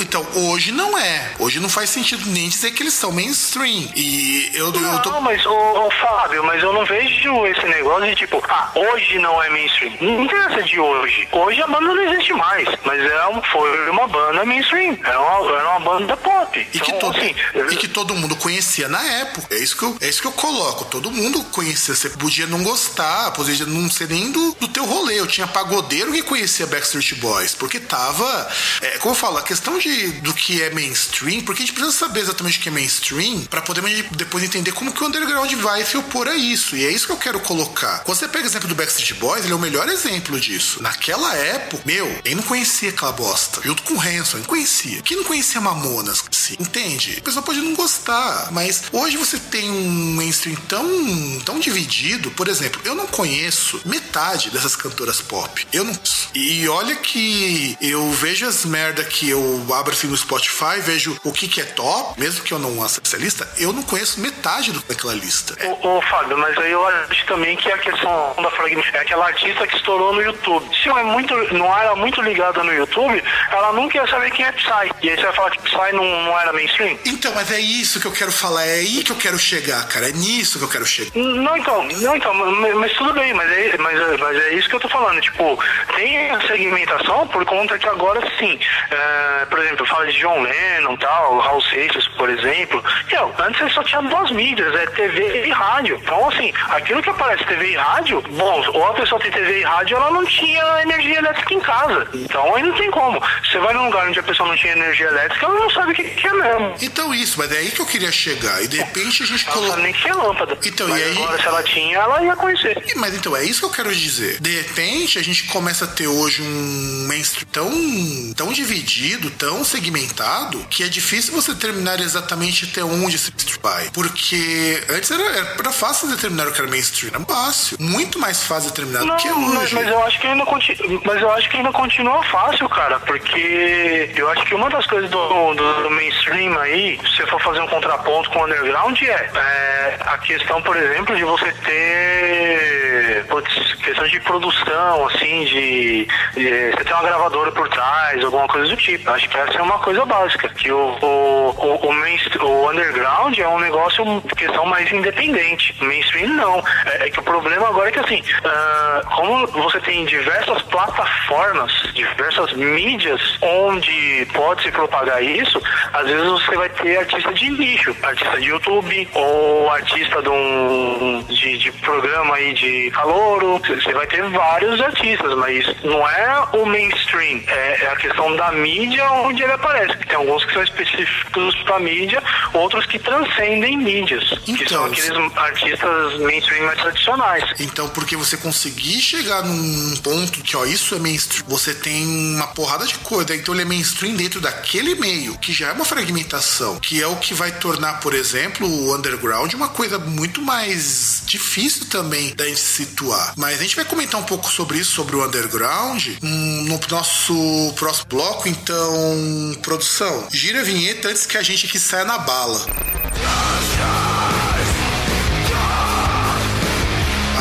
então, hoje não é. Hoje não faz sentido nem dizer que eles são mainstream. E eu... Não, eu tô... mas, ô, ô, Fábio, mas eu não vejo esse negócio de tipo, ah, hoje não é mainstream. Não interessa de hoje. Hoje a banda não existe mais. Mas é, foi uma banda mainstream. Era uma, era uma banda pop. E, então, que todo, assim, e que todo mundo conhecia na época. É isso que eu, é isso que eu coloco. Todo mundo conhecia. Você podia não gostar, podia não ser nem do, do teu rolê. Eu tinha pagodeiro que conhecia Backstreet Boys, porque tava... É, como eu falo, a questão de, do que é mainstream, porque a gente precisa saber exatamente o que é mainstream pra poder depois entender como que o underground vai se opor a isso. E é isso que eu quero colocar. Quando você pega o exemplo do Backstreet Boys, ele é o melhor exemplo disso. Naquela época, meu, quem não conhecia aquela bosta? Junto com o Hanson, conhecia. Quem não conhecia Mamonas? Assim, entende? A pessoa pode não gostar, mas hoje você tem um mainstream tão, tão dividido. Por exemplo, eu não conheço metade dessas cantoras pop. Eu não... E olha que eu vejo as merda que eu abro assim no Spotify, vejo o que que é top, mesmo que eu não acesse a lista, eu não conheço metade do, daquela lista. Ô, ô Fábio, mas aí eu acho também que a questão da fragmentação, é aquela artista que estourou no YouTube. Se não é muito, não era muito ligada no YouTube, ela nunca ia saber quem é Psy. E aí você vai falar que Psy não, não era mainstream? Então, mas é isso que eu quero falar, é aí que eu quero chegar, cara, é nisso que eu quero chegar. Não, então, não, então mas, mas tudo bem, mas é, mas, mas é isso que eu tô falando, tipo, tem a segmentação por conta que agora sim, Uh, por exemplo, fala de John Lennon, tal, Raul Seixas, por exemplo. Meu, antes ele só tinha duas mídias, é T V e rádio. Então, assim, aquilo que aparece T V e rádio, bom, ou a pessoa tem T V e rádio, ela não tinha energia elétrica em casa. Então, aí não tem como. Você vai num lugar onde a pessoa não tinha energia elétrica, ela não sabe o que, que é mesmo. Então, isso, mas é aí que eu queria chegar. E de repente a gente coloca... Ela não sabe nem que é lâmpada. Então, mas e aí... agora, se ela tinha, ela ia conhecer. E, mas então, é isso que eu quero dizer. De repente, a gente começa a ter hoje um mainstream tão... tão dividido, tão segmentado, que é difícil você determinar exatamente até onde esse mainstream vai. Porque antes era, era fácil determinar o que era mainstream, era fácil. Muito mais fácil determinar do que é hoje. Mas, mas, eu acho que ainda continu, mas eu acho que ainda continua fácil, cara, porque eu acho que uma das coisas do, do, do mainstream aí, se você for fazer um contraponto com o underground, é, é a questão, por exemplo, de você ter putz, questão de produção, assim, de, de você ter uma gravadora por trás, alguma coisa do tipo. Acho que essa é uma coisa básica, que o, o, o, o, mainstream, o underground é um negócio, questão mais independente. O mainstream não. É, é que o problema agora é que assim, uh, como você tem diversas plataformas, diversas mídias onde pode se propagar isso, às vezes você vai ter artista de nicho, artista de YouTube, ou artista de um de, de programa aí de calouro. Você vai ter vários artistas, mas não é o mainstream, é, é a questão da mídia onde ele aparece. Tem alguns que são específicos pra mídia, outros que transcendem mídias, então, que são aqueles artistas mainstream mais tradicionais. Então, porque você conseguir chegar num ponto que, ó, isso é mainstream, você tem uma porrada de coisa, então ele é mainstream dentro daquele meio, que já é uma fragmentação, que é o que vai tornar, por exemplo, o underground uma coisa muito mais difícil também da gente situar. Mas a gente vai comentar um pouco sobre isso, sobre o underground, no nosso próximo bloco. Então, produção, gira a vinheta antes que a gente aqui saia na bala.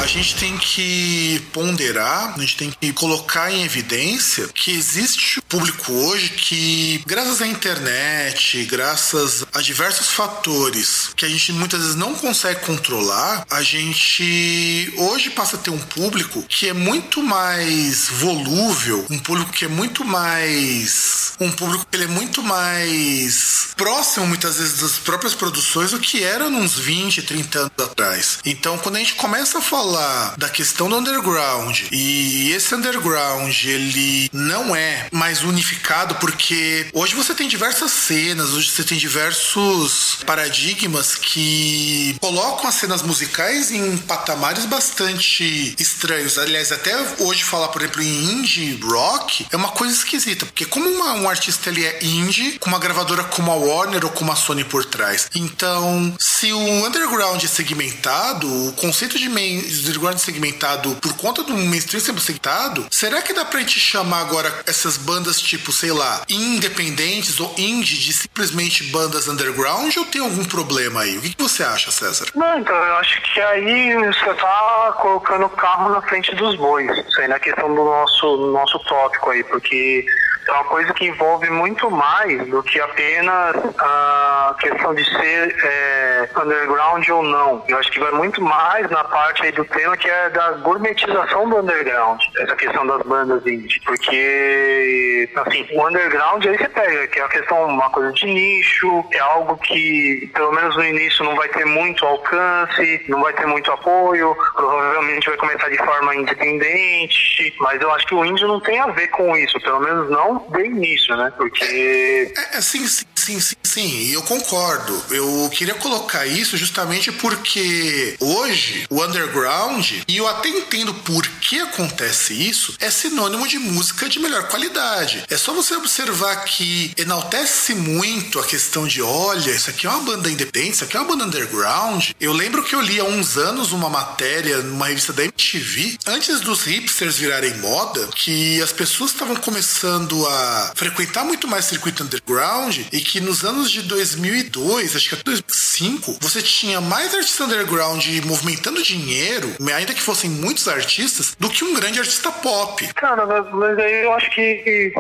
A gente tem que ponderar, a gente tem que colocar em evidência que existe público hoje que, graças à internet, graças a diversos fatores que a gente muitas vezes não consegue controlar, a gente hoje passa a ter um público que é muito mais volúvel, um público que é muito mais... um público que ele é muito mais próximo, muitas vezes, das próprias produções do que era nos vinte, trinta anos atrás. Então, quando a gente começa a falar da questão do underground, e esse underground, ele não é mais unificado, porque hoje você tem diversas cenas, hoje você tem diversos paradigmas que colocam as cenas musicais em patamares bastante estranhos. Aliás, até hoje falar, por exemplo, em indie rock é uma coisa esquisita, porque como uma, um artista ele é indie, com uma gravadora como a Warner ou como a Sony por trás. Então, se o underground é segmentado, o conceito de main, underground segmentado por conta do mainstream segmentado, será que dá pra gente chamar agora essas bandas tipo, sei lá, independentes ou indie de simplesmente bandas underground, ou tem algum problema aí? O que, que você acha, César? Não, então, eu acho que aí você tá colocando o carro na frente dos bois, isso aí na questão do nosso, do nosso tópico aí, porque... é uma coisa que envolve muito mais do que apenas a questão de ser é, underground ou não. Eu acho que vai muito mais na parte aí do tema que é da gourmetização do underground, essa questão das bandas indie. Porque, assim, o underground aí você pega, que é a questão, uma coisa de nicho, é algo que, pelo menos no início, não vai ter muito alcance, não vai ter muito apoio, provavelmente vai começar de forma independente, mas eu acho que o indie não tem a ver com isso, pelo menos não bem nisso, né? Porque... É, é, sim, sim, sim, sim, sim, eu concordo. Eu queria colocar isso justamente porque hoje o underground, e eu até entendo por que acontece isso, é sinônimo de música de melhor qualidade. É só você observar que enaltece muito a questão de, olha, isso aqui é uma banda independente, isso aqui é uma banda underground. Eu lembro que eu li há uns anos uma matéria numa revista da M T V, antes dos hipsters virarem moda, que as pessoas estavam começando a frequentar muito mais circuito underground, e que nos anos de dois mil e dois, acho que até dois mil e cinco, você tinha mais artistas underground movimentando dinheiro, ainda que fossem muitos artistas, do que um grande artista pop. Cara, mas, mas aí eu acho que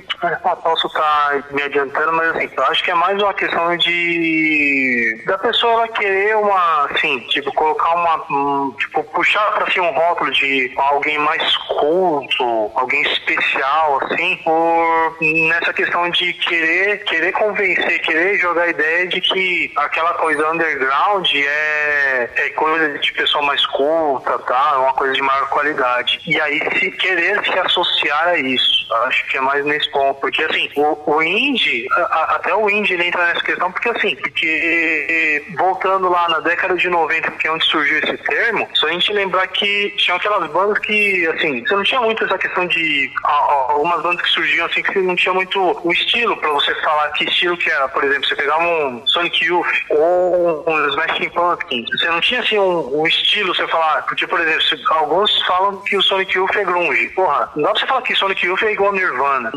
posso estar me adiantando, mas assim, eu acho que é mais uma questão de da pessoa ela querer uma, assim, tipo, colocar uma, tipo, puxar pra si um rótulo de alguém mais culto, alguém especial, assim, por nessa questão de querer querer convencer, querer jogar a ideia de que aquela coisa underground é, é coisa de pessoa mais culta, tá? É uma coisa de maior qualidade. E aí se querer se associar a isso. Acho que é mais nesse ponto, porque assim, o, o indie, a, a, até o indie ele entra nessa questão, porque assim, porque voltando lá na década de noventa, que é onde surgiu esse termo, só a gente lembrar que tinham aquelas bandas que, assim, você não tinha muito essa questão de a, a, algumas bandas que surgiam assim, que não tinha muito o um estilo pra você falar que estilo que era. Por exemplo, você pegava um Sonic Youth ou um Smashing Pumpkins, você não tinha assim um, um estilo, você falar, porque por exemplo, se, alguns falam que o Sonic Youth é grunge, porra, não dá pra você falar que Sonic Youth é igual a Nirvana,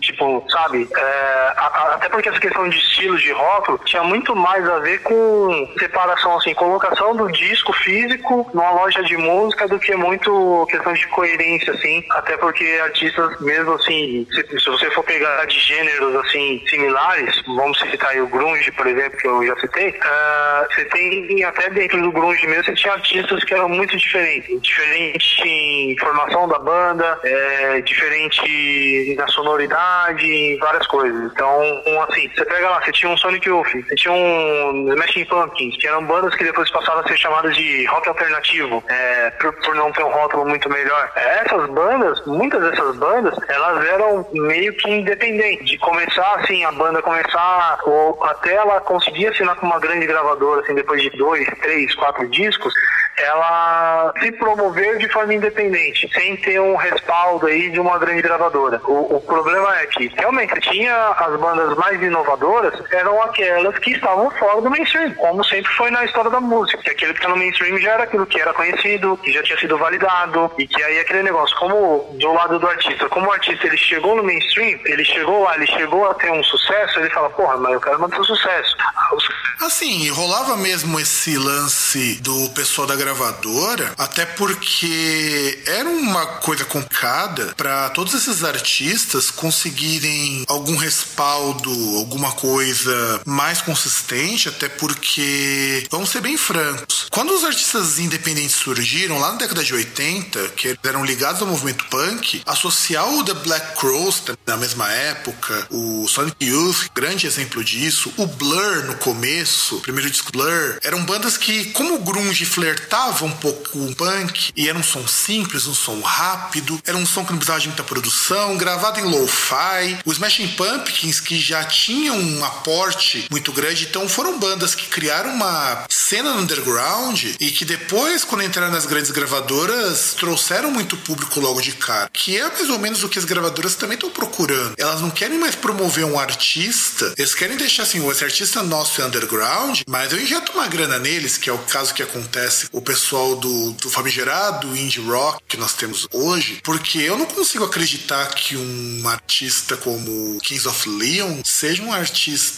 tipo, sabe? É, a, a, até porque essa questão de estilo de rótulo tinha muito mais a ver com separação, assim, colocação do disco físico numa loja de música do que muito questão de coerência, assim, até porque artistas mesmo, assim, se, se você for pegar de gêneros, assim, similares, vamos citar aí o grunge, por exemplo, que eu já citei, uh, você tem, até dentro do grunge mesmo, você tinha artistas que eram muito diferentes, diferente em formação da banda, é, diferente na sonoridade, em várias coisas. Então, um, assim, você pega lá, você tinha um Sonic Youth, você tinha um Smashing Pumpkins, que eram bandas que depois passaram a ser chamadas de rock alternativo, é, por, por não ter um rótulo muito melhor. Essas bandas, muitas dessas bandas, elas eram meio que independentes, de começar, assim, a banda começar, ou até ela conseguir assinar com uma grande gravadora, assim, depois de dois, três, quatro discos, ela se promover de forma independente, sem ter um respaldo aí de uma grande gravadora. O, o problema é que realmente tinha as bandas mais inovadoras, eram aquelas que estavam fora do mainstream, como sempre foi na história da música, que aquilo que tá no mainstream já era aquilo que era conhecido, que já tinha sido validado, e que aí aquele negócio, como do lado do artista, como o artista ele chegou no mainstream, ele chegou lá, ele chegou a ter um sucesso, ele fala, porra, mas eu quero manter um sucesso. Os Assim, rolava mesmo esse lance do pessoal da gravadora, até porque era uma coisa complicada para todos esses artistas conseguirem algum respaldo, alguma coisa mais consistente, até porque, vamos ser bem francos, quando os artistas independentes surgiram, lá na década de oitenta, que eram ligados ao movimento punk, associar o The Black Crowes, na mesma época, o Sonic Youth, grande exemplo disso, o Blur no começo, o primeiro disco Blur, eram bandas que, como o grunge flertava um pouco com o punk, e era um som simples, um som rápido, era um som que não precisava de muita produção, gravado em lo-fi, os Smashing Pumpkins, que já tinham um aporte muito grande, então foram bandas que criaram uma cena no underground e que depois, quando entraram nas grandes gravadoras, trouxeram muito público logo de cara, que é mais ou menos o que as gravadoras também estão procurando. Elas não querem mais promover um artista, eles querem deixar assim, esse artista nosso é underground, mas eu injeto uma grana neles, que é o caso que acontece o pessoal do, do famigerado indie rock que nós temos hoje, porque eu não consigo acreditar que um artista como Kings of Leon seja um artista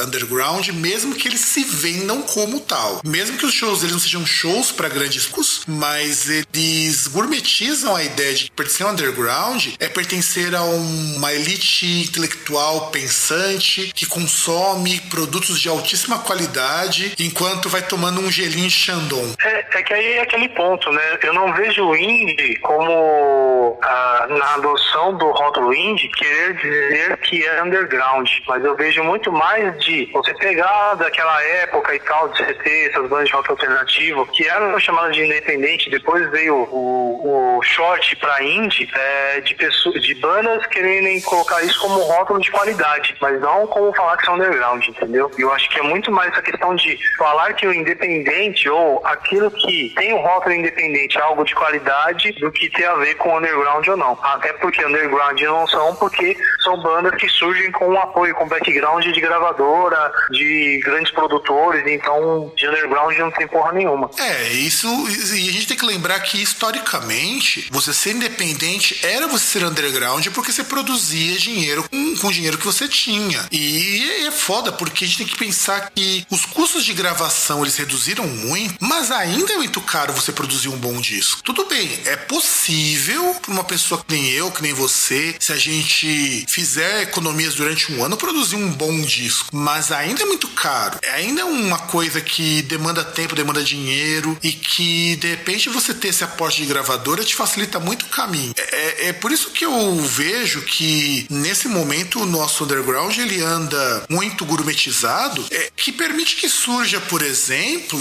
underground, mesmo que eles se vendam como tal. Mesmo que os shows deles não sejam shows para grandes cursos, mas eles gourmetizam a ideia de que pertencer ao underground é pertencer a uma elite intelectual pensante que consome produtos de altíssima qualidade enquanto vai tomando um gelinho de Chandon. É, é que aí é aquele ponto, né? Eu não vejo o indie como a, na adoção do rótulo indie querer dizer que é underground, mas eu vejo muito mais de você pegar daquela época e tal, de você ter essas bandas de rock alternativo, que eram chamadas de independente, depois veio o, o short pra indie, é, de, pessoas, de bandas quererem colocar isso como rótulo de qualidade, mas não como falar que são underground, entendeu? E eu acho que é muito mais essa questão de falar que o independente ou aquilo que tem o rótulo independente é algo de qualidade do que tem a ver com underground ou não. Até porque underground não são, porque são bandas que surgem com um apoio, com background de gravadora, de grandes produtores, então de underground não tem porra nenhuma. É, isso, e a gente tem que lembrar que historicamente, você ser independente era você ser underground porque você produzia dinheiro com, com o dinheiro que você tinha. E é foda, porque a gente tem que pensar que os custos de gravação, eles reduziram muito, mas ainda é muito caro você produzir um bom disco. Tudo bem, é possível para uma pessoa que nem eu, que nem você, se a gente fizer economias durante um ano, produzir um bom disco, mas ainda é muito caro. Ainda é uma coisa que demanda tempo, demanda dinheiro, e que de repente você ter esse aporte de gravadora te facilita muito o caminho. É, é, é por isso que eu vejo que nesse momento o nosso underground ele anda muito gourmetizado, é, que permite que surja, por exemplo,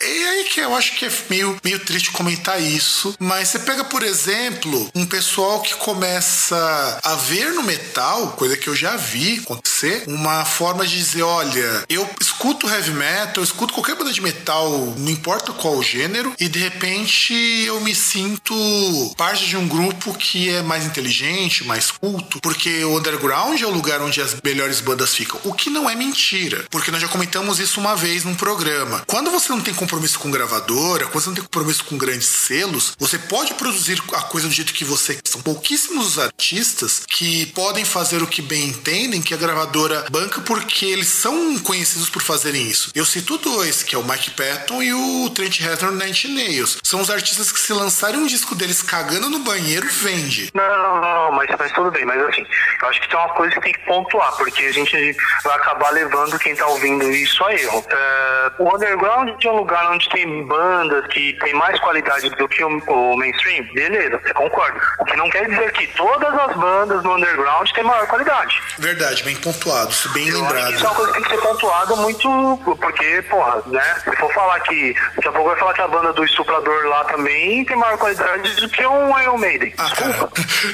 é aí que eu acho que é meio, meio triste comentar isso, mas você pega, por exemplo, um pessoal que começa a ver no metal, coisa que eu já vi acontecer, uma forma de dizer, olha, eu escuto heavy metal, eu escuto qualquer banda de metal, não importa qual gênero, e de repente eu me sinto parte de um grupo que é mais inteligente, mais culto, porque o underground é o lugar onde as melhores bandas ficam, o que não é mentira, porque nós já comentamos isso uma vez num programa. Quando você não tem compromisso com gravadora, quando você não tem compromisso com grandes selos, você pode produzir a coisa do jeito que você quer. São pouquíssimos os artistas que podem fazer o que bem entendem, que a gravadora banca, porque eles são conhecidos por fazerem isso. Eu cito dois, que é o Mike Patton e o Trent Reznor no Nine Inch Nails. São os artistas que se lançarem um disco deles cagando no banheiro, vende. Não, não, não, mas, mas tudo bem, mas assim, eu acho que tem uma coisa que tem que pontuar, porque a gente vai acabar levando quem tá ouvindo isso a erro. Uh, o underground é um lugar onde tem bandas que tem mais qualidade do que o, o mainstream, beleza, eu concordo. O que não quer dizer que todas as bandas no underground têm maior qualidade. Verdade, bem pontuado, isso bem eu lembrado. Acho que isso é uma coisa que tem que ser pontuada muito, porque, porra, né, se for falar que, daqui a pouco vai falar que a banda do estuprador lá também tem maior qualidade do que um Iron Maiden. Ah, desculpa.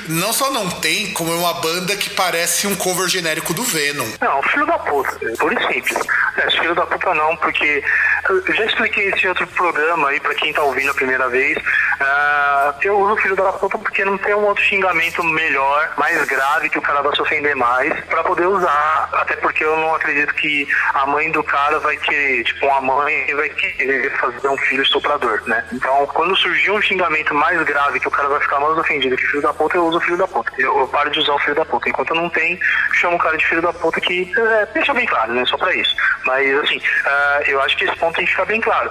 Não só não tem, como é uma banda que parece um cover genérico do Venom. Não, filho da puta, pura e simples. É, filho da puta não, porque eu já expliquei esse outro programa aí pra quem tá ouvindo a primeira vez, Uh, eu uso filho da puta porque não tem um outro xingamento melhor, mais grave, que o cara vai se ofender mais, pra poder usar. Até porque eu não acredito que a mãe do cara vai querer, tipo, uma mãe vai querer fazer um filho estuprador, né? Então, quando surgir um xingamento mais grave que o cara vai ficar mais ofendido que filho da puta, eu uso filho da puta. Eu, eu paro de usar o filho da puta. Enquanto eu não tenho, chamo o cara de filho da puta, que é, deixa bem claro, né? Só pra isso. Mas, assim, uh, eu acho que esse ponto tem que ficar bem claro.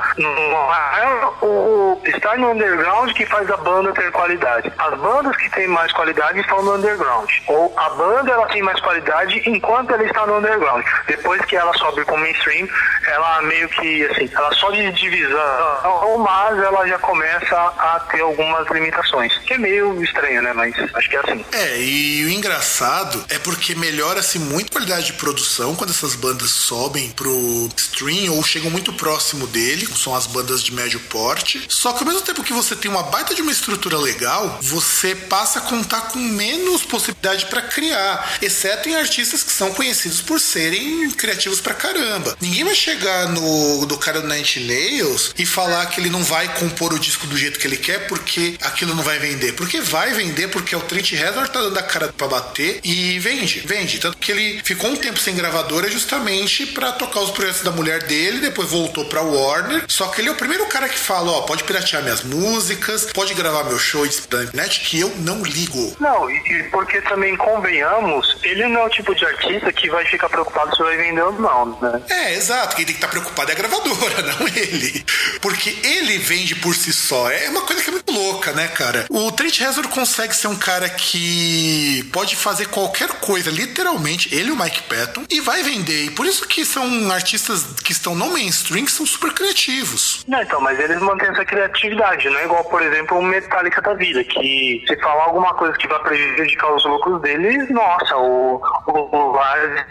O, o, estar no underground que faz a banda ter qualidade. As bandas que têm mais qualidade estão no underground. Ou a banda, ela tem mais qualidade enquanto ela está no underground. Depois que ela sobe com o mainstream, ela meio que, assim, ela só de divisão, mas ela já começa a ter algumas limitações. Que é meio estranho, né? Mas acho que é assim. É, e o engraçado é porque melhora-se muito a qualidade de produção quando essas bandas sobem pro stream ou chegam muito próximo dele, que são as bandas de médio porte. Só que ao mesmo tempo que você tem uma baita de uma estrutura legal, você passa a contar com menos possibilidade pra criar, exceto em artistas que são conhecidos por serem criativos pra caramba. Ninguém vai chegar no do cara do Nine Nails e falar que ele não vai compor o disco do jeito que ele quer porque aquilo não vai vender. Porque vai vender, porque o Trent Reznor tá dando a cara pra bater e vende, vende. Tanto que ele ficou um tempo sem gravadora justamente pra tocar os projetos da mulher dele, depois voltou pra Warner. Só que ele é o primeiro cara que fala, ó, oh, pode piratear minhas músicas, pode gravar meu show da internet, que eu não ligo. Não, e porque também convenhamos, ele não é o tipo de artista que vai ficar preocupado se vai vender ou não, né? É, exato, quem tem que estar preocupado é a gravadora, não ele. Porque ele vende por si só, é uma coisa que é muito louca, né, cara? O Trent Reznor consegue ser um cara que pode fazer qualquer coisa, literalmente, ele e o Mike Patton, e vai vender, e por isso que são artistas que estão no mainstream, que são super criativos. Não, então, mas eles mantêm essa criatividade, não é igual, por exemplo, o Metallica da vida, que se falar alguma coisa que vai prejudicar os lucros deles, nossa, o, o, o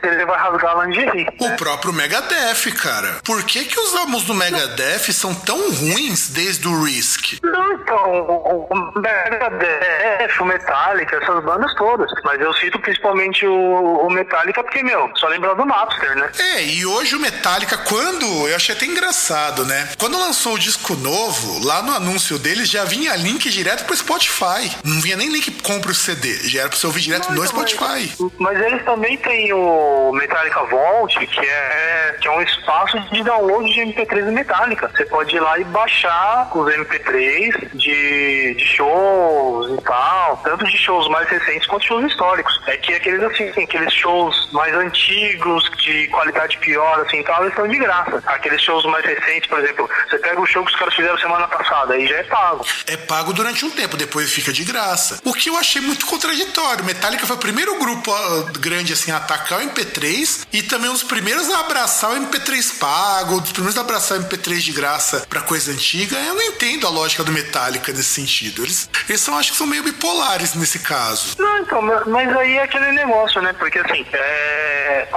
ele vai rasgar a lingerie. O né? próprio Megadeth, cara. Por que que os álbuns do Megadeth são tão ruins desde o Risk? Não, então, o, o Megadeth, o Metallica, essas bandas todas, mas eu cito principalmente o, o Metallica porque, meu, só lembrar do Napster, né? É, e hoje o Metallica, quando, eu achei até engraçado, né? Quando lançou o disco novo, lá no anúncio deles já vinha link direto pro Spotify. Não vinha nem link compra o C D, já era pra você ouvir direto não, no Spotify. Mas, mas eles também têm o Metallica Vault, que é, que é um espaço de download de M P três do Metallica. Você pode ir lá e baixar os M P três de, de shows e tal, tanto de shows mais recentes quanto shows históricos. É que aqueles assim, aqueles shows mais antigos, de qualidade pior, assim e tal, eles estão de graça. Aqueles shows mais recentes, por exemplo, você pega o show que os caras fizeram semana passada, aí já é pago. É pago durante um tempo, depois fica de graça. O que eu achei muito contraditório. Metallica foi o primeiro grupo grande assim, a atacar o M P três e também um dos primeiros a abraçar o M P três pago, um dos primeiros a abraçar o M P três de graça pra coisa antiga. Eu não entendo a lógica do Metallica nesse sentido. Eles, eles são, acho que são meio bipolares nesse caso. Não, então, mas aí é aquele negócio, né? Porque assim, é,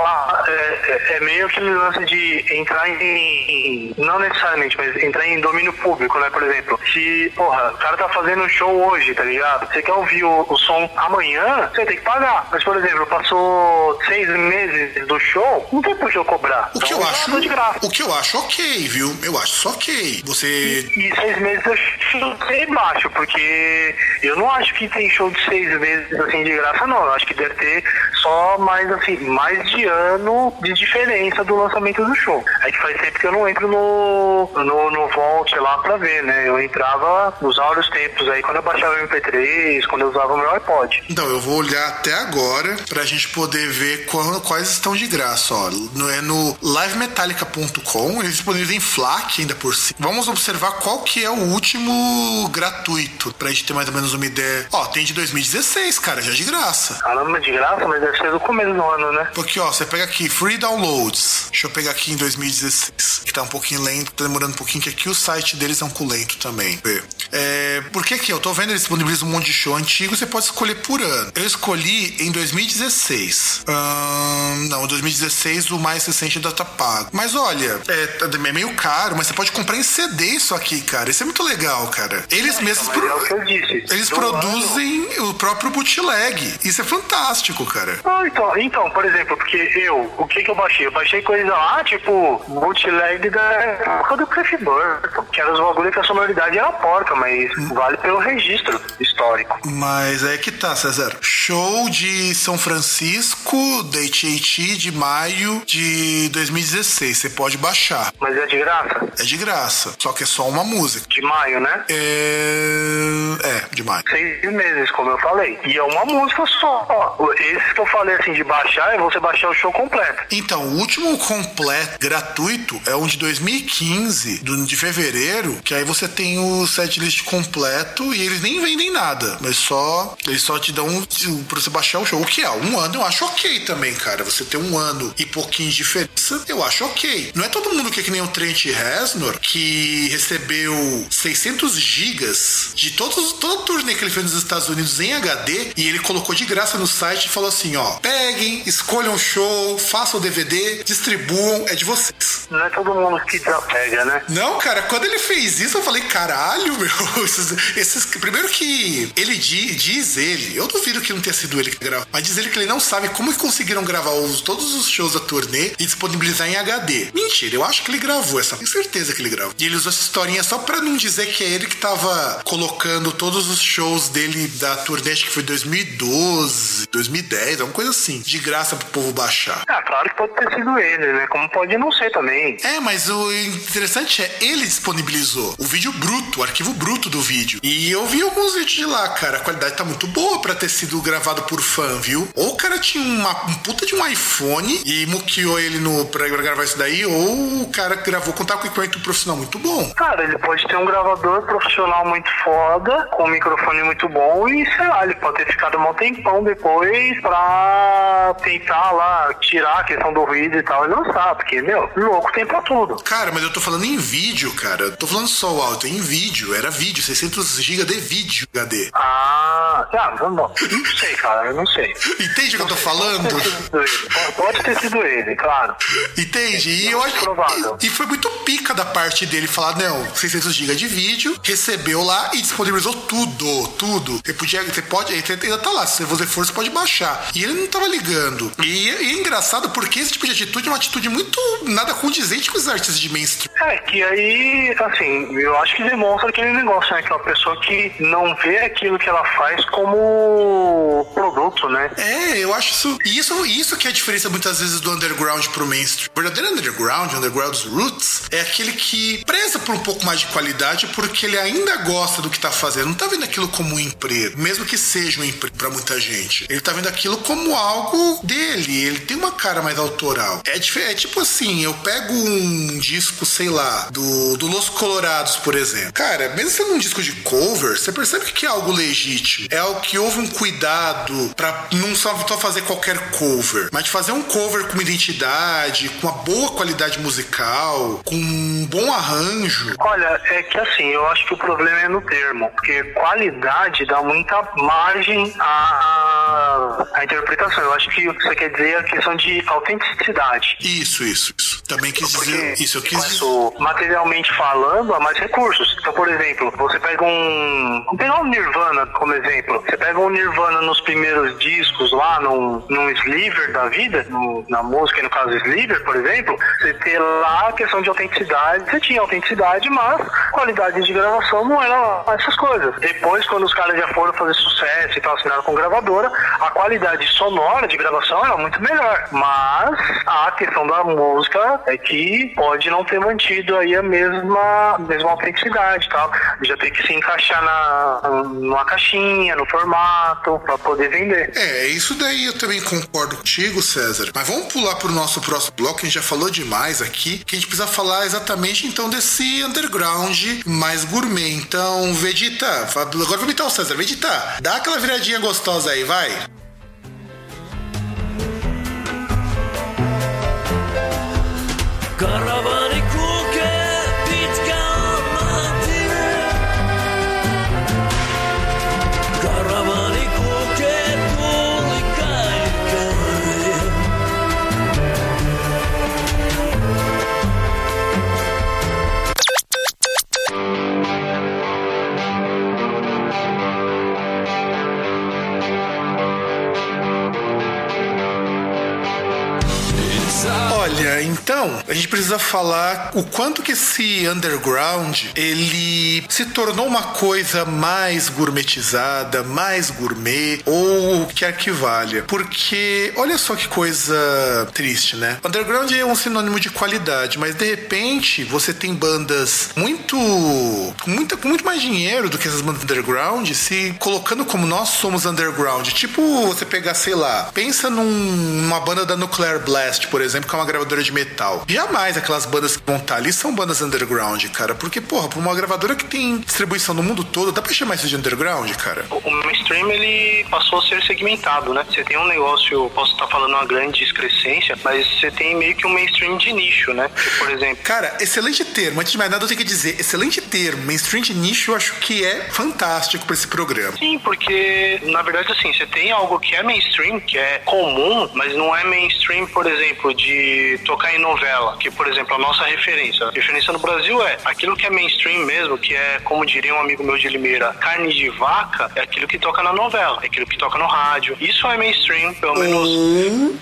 é, é meio aquele lance de entrar em, não necessariamente, mas entrar em domínio público, né? Por exemplo, se, porra, o cara tá fazendo um show hoje, tá ligado? Você quer ouvir o, o som amanhã, você tem que pagar. Mas, por exemplo, passou seis meses do show, não tem por que eu cobrar. O então, que eu acho, de graça. O que eu acho ok, viu? Eu acho só ok. Você... E, e seis meses eu chutei baixo, porque eu não acho que tem show de seis meses, assim, de graça, não. Eu acho que deve ter só mais, assim, mais de ano de diferença do lançamento do show. É que faz tempo que eu não entro no, no, no Vault lá pra ver, né? Eu entrava nos áureos tempos aí, quando eu baixava o M P três, quando eu usava o meu iPod. Então, eu vou olhar até agora pra gente poder ver quando, quais estão de graça, ó. No, é no live metallica ponto com, eles disponíveis em FLAC ainda por cima. Vamos observar qual que é o último gratuito, pra gente ter mais ou menos uma ideia. Ó, tem de dois mil e dezesseis, cara, já de graça. Caramba, de graça, mas deve ser do começo do ano, né? Porque, ó, você pega aqui, free downloads. Deixa eu pegar aqui em dois mil e dezesseis, que tá um pouquinho lento, tá demorando um pouquinho, que aqui o site deles é um culento também. É, por que que eu tô vendo, eles disponibilizam um monte de show antigo, você pode escolher por ano. Eu escolhi em dois mil e dezesseis. Hum, não, dois mil e dezesseis o mais recente da Data Pago. Mas olha, é, é meio caro, mas você pode comprar em C D isso aqui, cara. Isso é muito legal, cara. Eles é, mesmos... Pro... É o que eu disse. Eles Do produzem ano. O próprio bootleg. Isso é fantástico, cara. Ah, então, então, por exemplo, porque eu... O que que eu baixei? Eu baixei coisa lá, tipo, bootleg da... do Cliff Burton, que era os bagulhos que a sonoridade era porta, mas vale pelo registro histórico. Mas é que tá, César. Show de São Francisco, Date Haiti, de maio de dois mil e dezesseis. Você pode baixar. Mas é de graça? É de graça. Só que é só uma música. De maio, né? É... É, de maio. Seis meses, como eu falei. E é uma música só. Ó, esse que eu falei, assim, de baixar, é você baixar o show completo. Então, o último completo, gratuito, é um de dois mil e quinze, do, de fevereiro, que aí você tem o setlist completo e eles nem vendem nada. Mas só... Eles só te dão um, pra você baixar o show. O que é? Um ano eu acho ok também, cara. Você tem um ano e pouquinho de diferença, eu acho ok. Não é todo mundo que é que nem o Trent Reznor, que recebeu seiscentos gigas de todos, todo o turnê que ele fez nos Estados Unidos em H D, e ele colocou de graça no site e falou assim, ó, peguem, escolham o show, façam o D V D, distribuam, é de vocês. Não é todo mundo que desapega, né? Não, cara, quando ele fez isso eu falei, caralho, meu, esses, esses primeiro que ele diz, diz ele, eu duvido que não tenha sido ele que gravou, mas diz ele que ele não sabe como que conseguiram gravar os, todos os shows da turnê e disponibilizar em H D. Mentira, eu acho que ele gravou essa, tenho certeza que ele gravou. E ele usou essa historinha só pra não dizer que é ele que tava colocando todos os shows dele da turnê, acho que foi dois mil e doze, dois mil e dez, alguma coisa assim, de graça pro povo baixar. Ah, claro que pode ter sido ele, né? Como pode não ser também. É, mas o interessante é, ele disponibilizou o vídeo bruto, o arquivo bruto do vídeo. E eu vi alguns vídeos de lá, cara, a qualidade tá muito boa pra ter sido gravado por fã, viu? Ou o cara tinha uma, um puta de um iPhone e moqueou ele no, pra gravar isso daí, ou o cara gravou, contava com equipamento profissional muito bom. Cara, ele pode ter um gravador profissional muito foda, com um microfone muito bom e, sei lá, ele pode ter ficado um maior tempão depois pra tentar lá tirar a questão do ruído e tal e lançar, porque, meu, louco tem pra tudo. Cara, mas eu tô falando em vídeo, cara. Eu tô falando só o alto, em vídeo. Era vídeo, seiscentos gigas de vídeo H D. Ah, tá, vamos. Não sei, cara, eu não sei. Entende o que eu tô falando? Pode ter sido ele, claro. Entende? E eu acho que... E foi muito pica da parte dele falar, não, seiscentos gigas de vídeo, recebeu lá e disponibilizou tudo, tudo. Você podia, você pode, ainda tá lá, se você for, você pode baixar. E ele não tava ligando. E, e é engraçado porque esse tipo de atitude é uma atitude muito nada condizente com os artistas de mainstream. É, que aí, assim, eu acho que demonstra aquele negócio, né? Aquela pessoa que não vê aquilo que ela faz como produto, né? É, eu acho isso... E isso, isso que é a diferença muitas vezes do underground pro mainstream. O verdadeiro underground, underground roots, é aquele que preza por um pouco mais de qualidade porque ele ainda gosta do que tá fazendo. Não tá vendo aquilo como um emprego, mesmo que seja um emprego pra muita gente. Ele tá vendo aquilo como algo dele. Ele tem uma cara mais autoral. É, é tipo assim, eu pego um disco, sei lá, do, do Los Colorados, por exemplo. Cara, mesmo sendo um disco de cover, você percebe que é algo legítimo. É algo que houve um cuidado pra não só fazer qualquer cover, mas de fazer um cover com identidade, com uma boa qualidade musical, com um bom arranjo. Olha, é que assim, eu acho que o problema é no termo, porque qualidade dá muita margem à, à interpretação. Eu acho que o que você quer dizer é a questão de autenticidade. Isso, isso, isso. Também quis porque dizer isso. Eu quis dizer. Materialmente falando, há mais recursos. Então, por exemplo, você pega um... Vamos pegar um Nirvana como exemplo. Você pega um Nirvana nos primeiros discos lá, num, num sliver da vida, no, na música, no caso sliver, por exemplo, você tem lá a questão de autenticidade. Você tinha autenticidade, mas qualidade de gravação não era essas coisas. Depois, quando os caras já foram fazer sucesso e tal, assinaram com gravadora, a qualidade sonora de gravação era muito melhor. Mas a questão da música é que pode não ter mantido aí a mesma, a mesma autenticidade e tal. Já tem que se encaixar na, numa caixinha, no formato, pra poder vender. É, isso daí eu também concordo contigo, César. Mas vamos pular pro nosso próximo bloco, que a gente já falou demais aqui, que a gente precisa falar exatamente, então, desse underground mais gourmet. Então, Vegeta, agora vou imitar o César. Vegeta, dá aquela viradinha gostosa aí, vai. Caravane então, não. A gente precisa falar o quanto que esse underground, ele se tornou uma coisa mais gourmetizada, mais gourmet, ou o que quer que valha. Porque, olha só que coisa triste, né? Underground é um sinônimo de qualidade, mas de repente você tem bandas muito, muito, com muito mais dinheiro do que essas bandas underground se colocando como nós somos underground. Tipo, você pegar, sei lá, pensa num, numa banda da Nuclear Blast, por exemplo, que é uma gravadora de metal. Jamais aquelas bandas que vão estar ali são bandas underground, cara. Porque, porra, pra uma gravadora que tem distribuição no mundo todo, dá pra chamar isso de underground, cara? O mainstream, ele passou a ser segmentado, né? Você tem um negócio, posso estar falando uma grande excrescência, mas você tem meio que um mainstream de nicho, né? Porque, por exemplo... Cara, excelente termo. Antes de mais nada, eu tenho que dizer, excelente termo. Mainstream de nicho, eu acho que é fantástico pra esse programa. Sim, porque, na verdade, assim, você tem algo que é mainstream, que é comum, mas não é mainstream, por exemplo, de tocar em novela, que, por exemplo, a nossa referência. A referência no Brasil é aquilo que é mainstream mesmo, que é, como diria um amigo meu de Limeira, carne de vaca, é aquilo que toca na novela, é aquilo que toca no rádio. Isso é mainstream, pelo menos. Ou,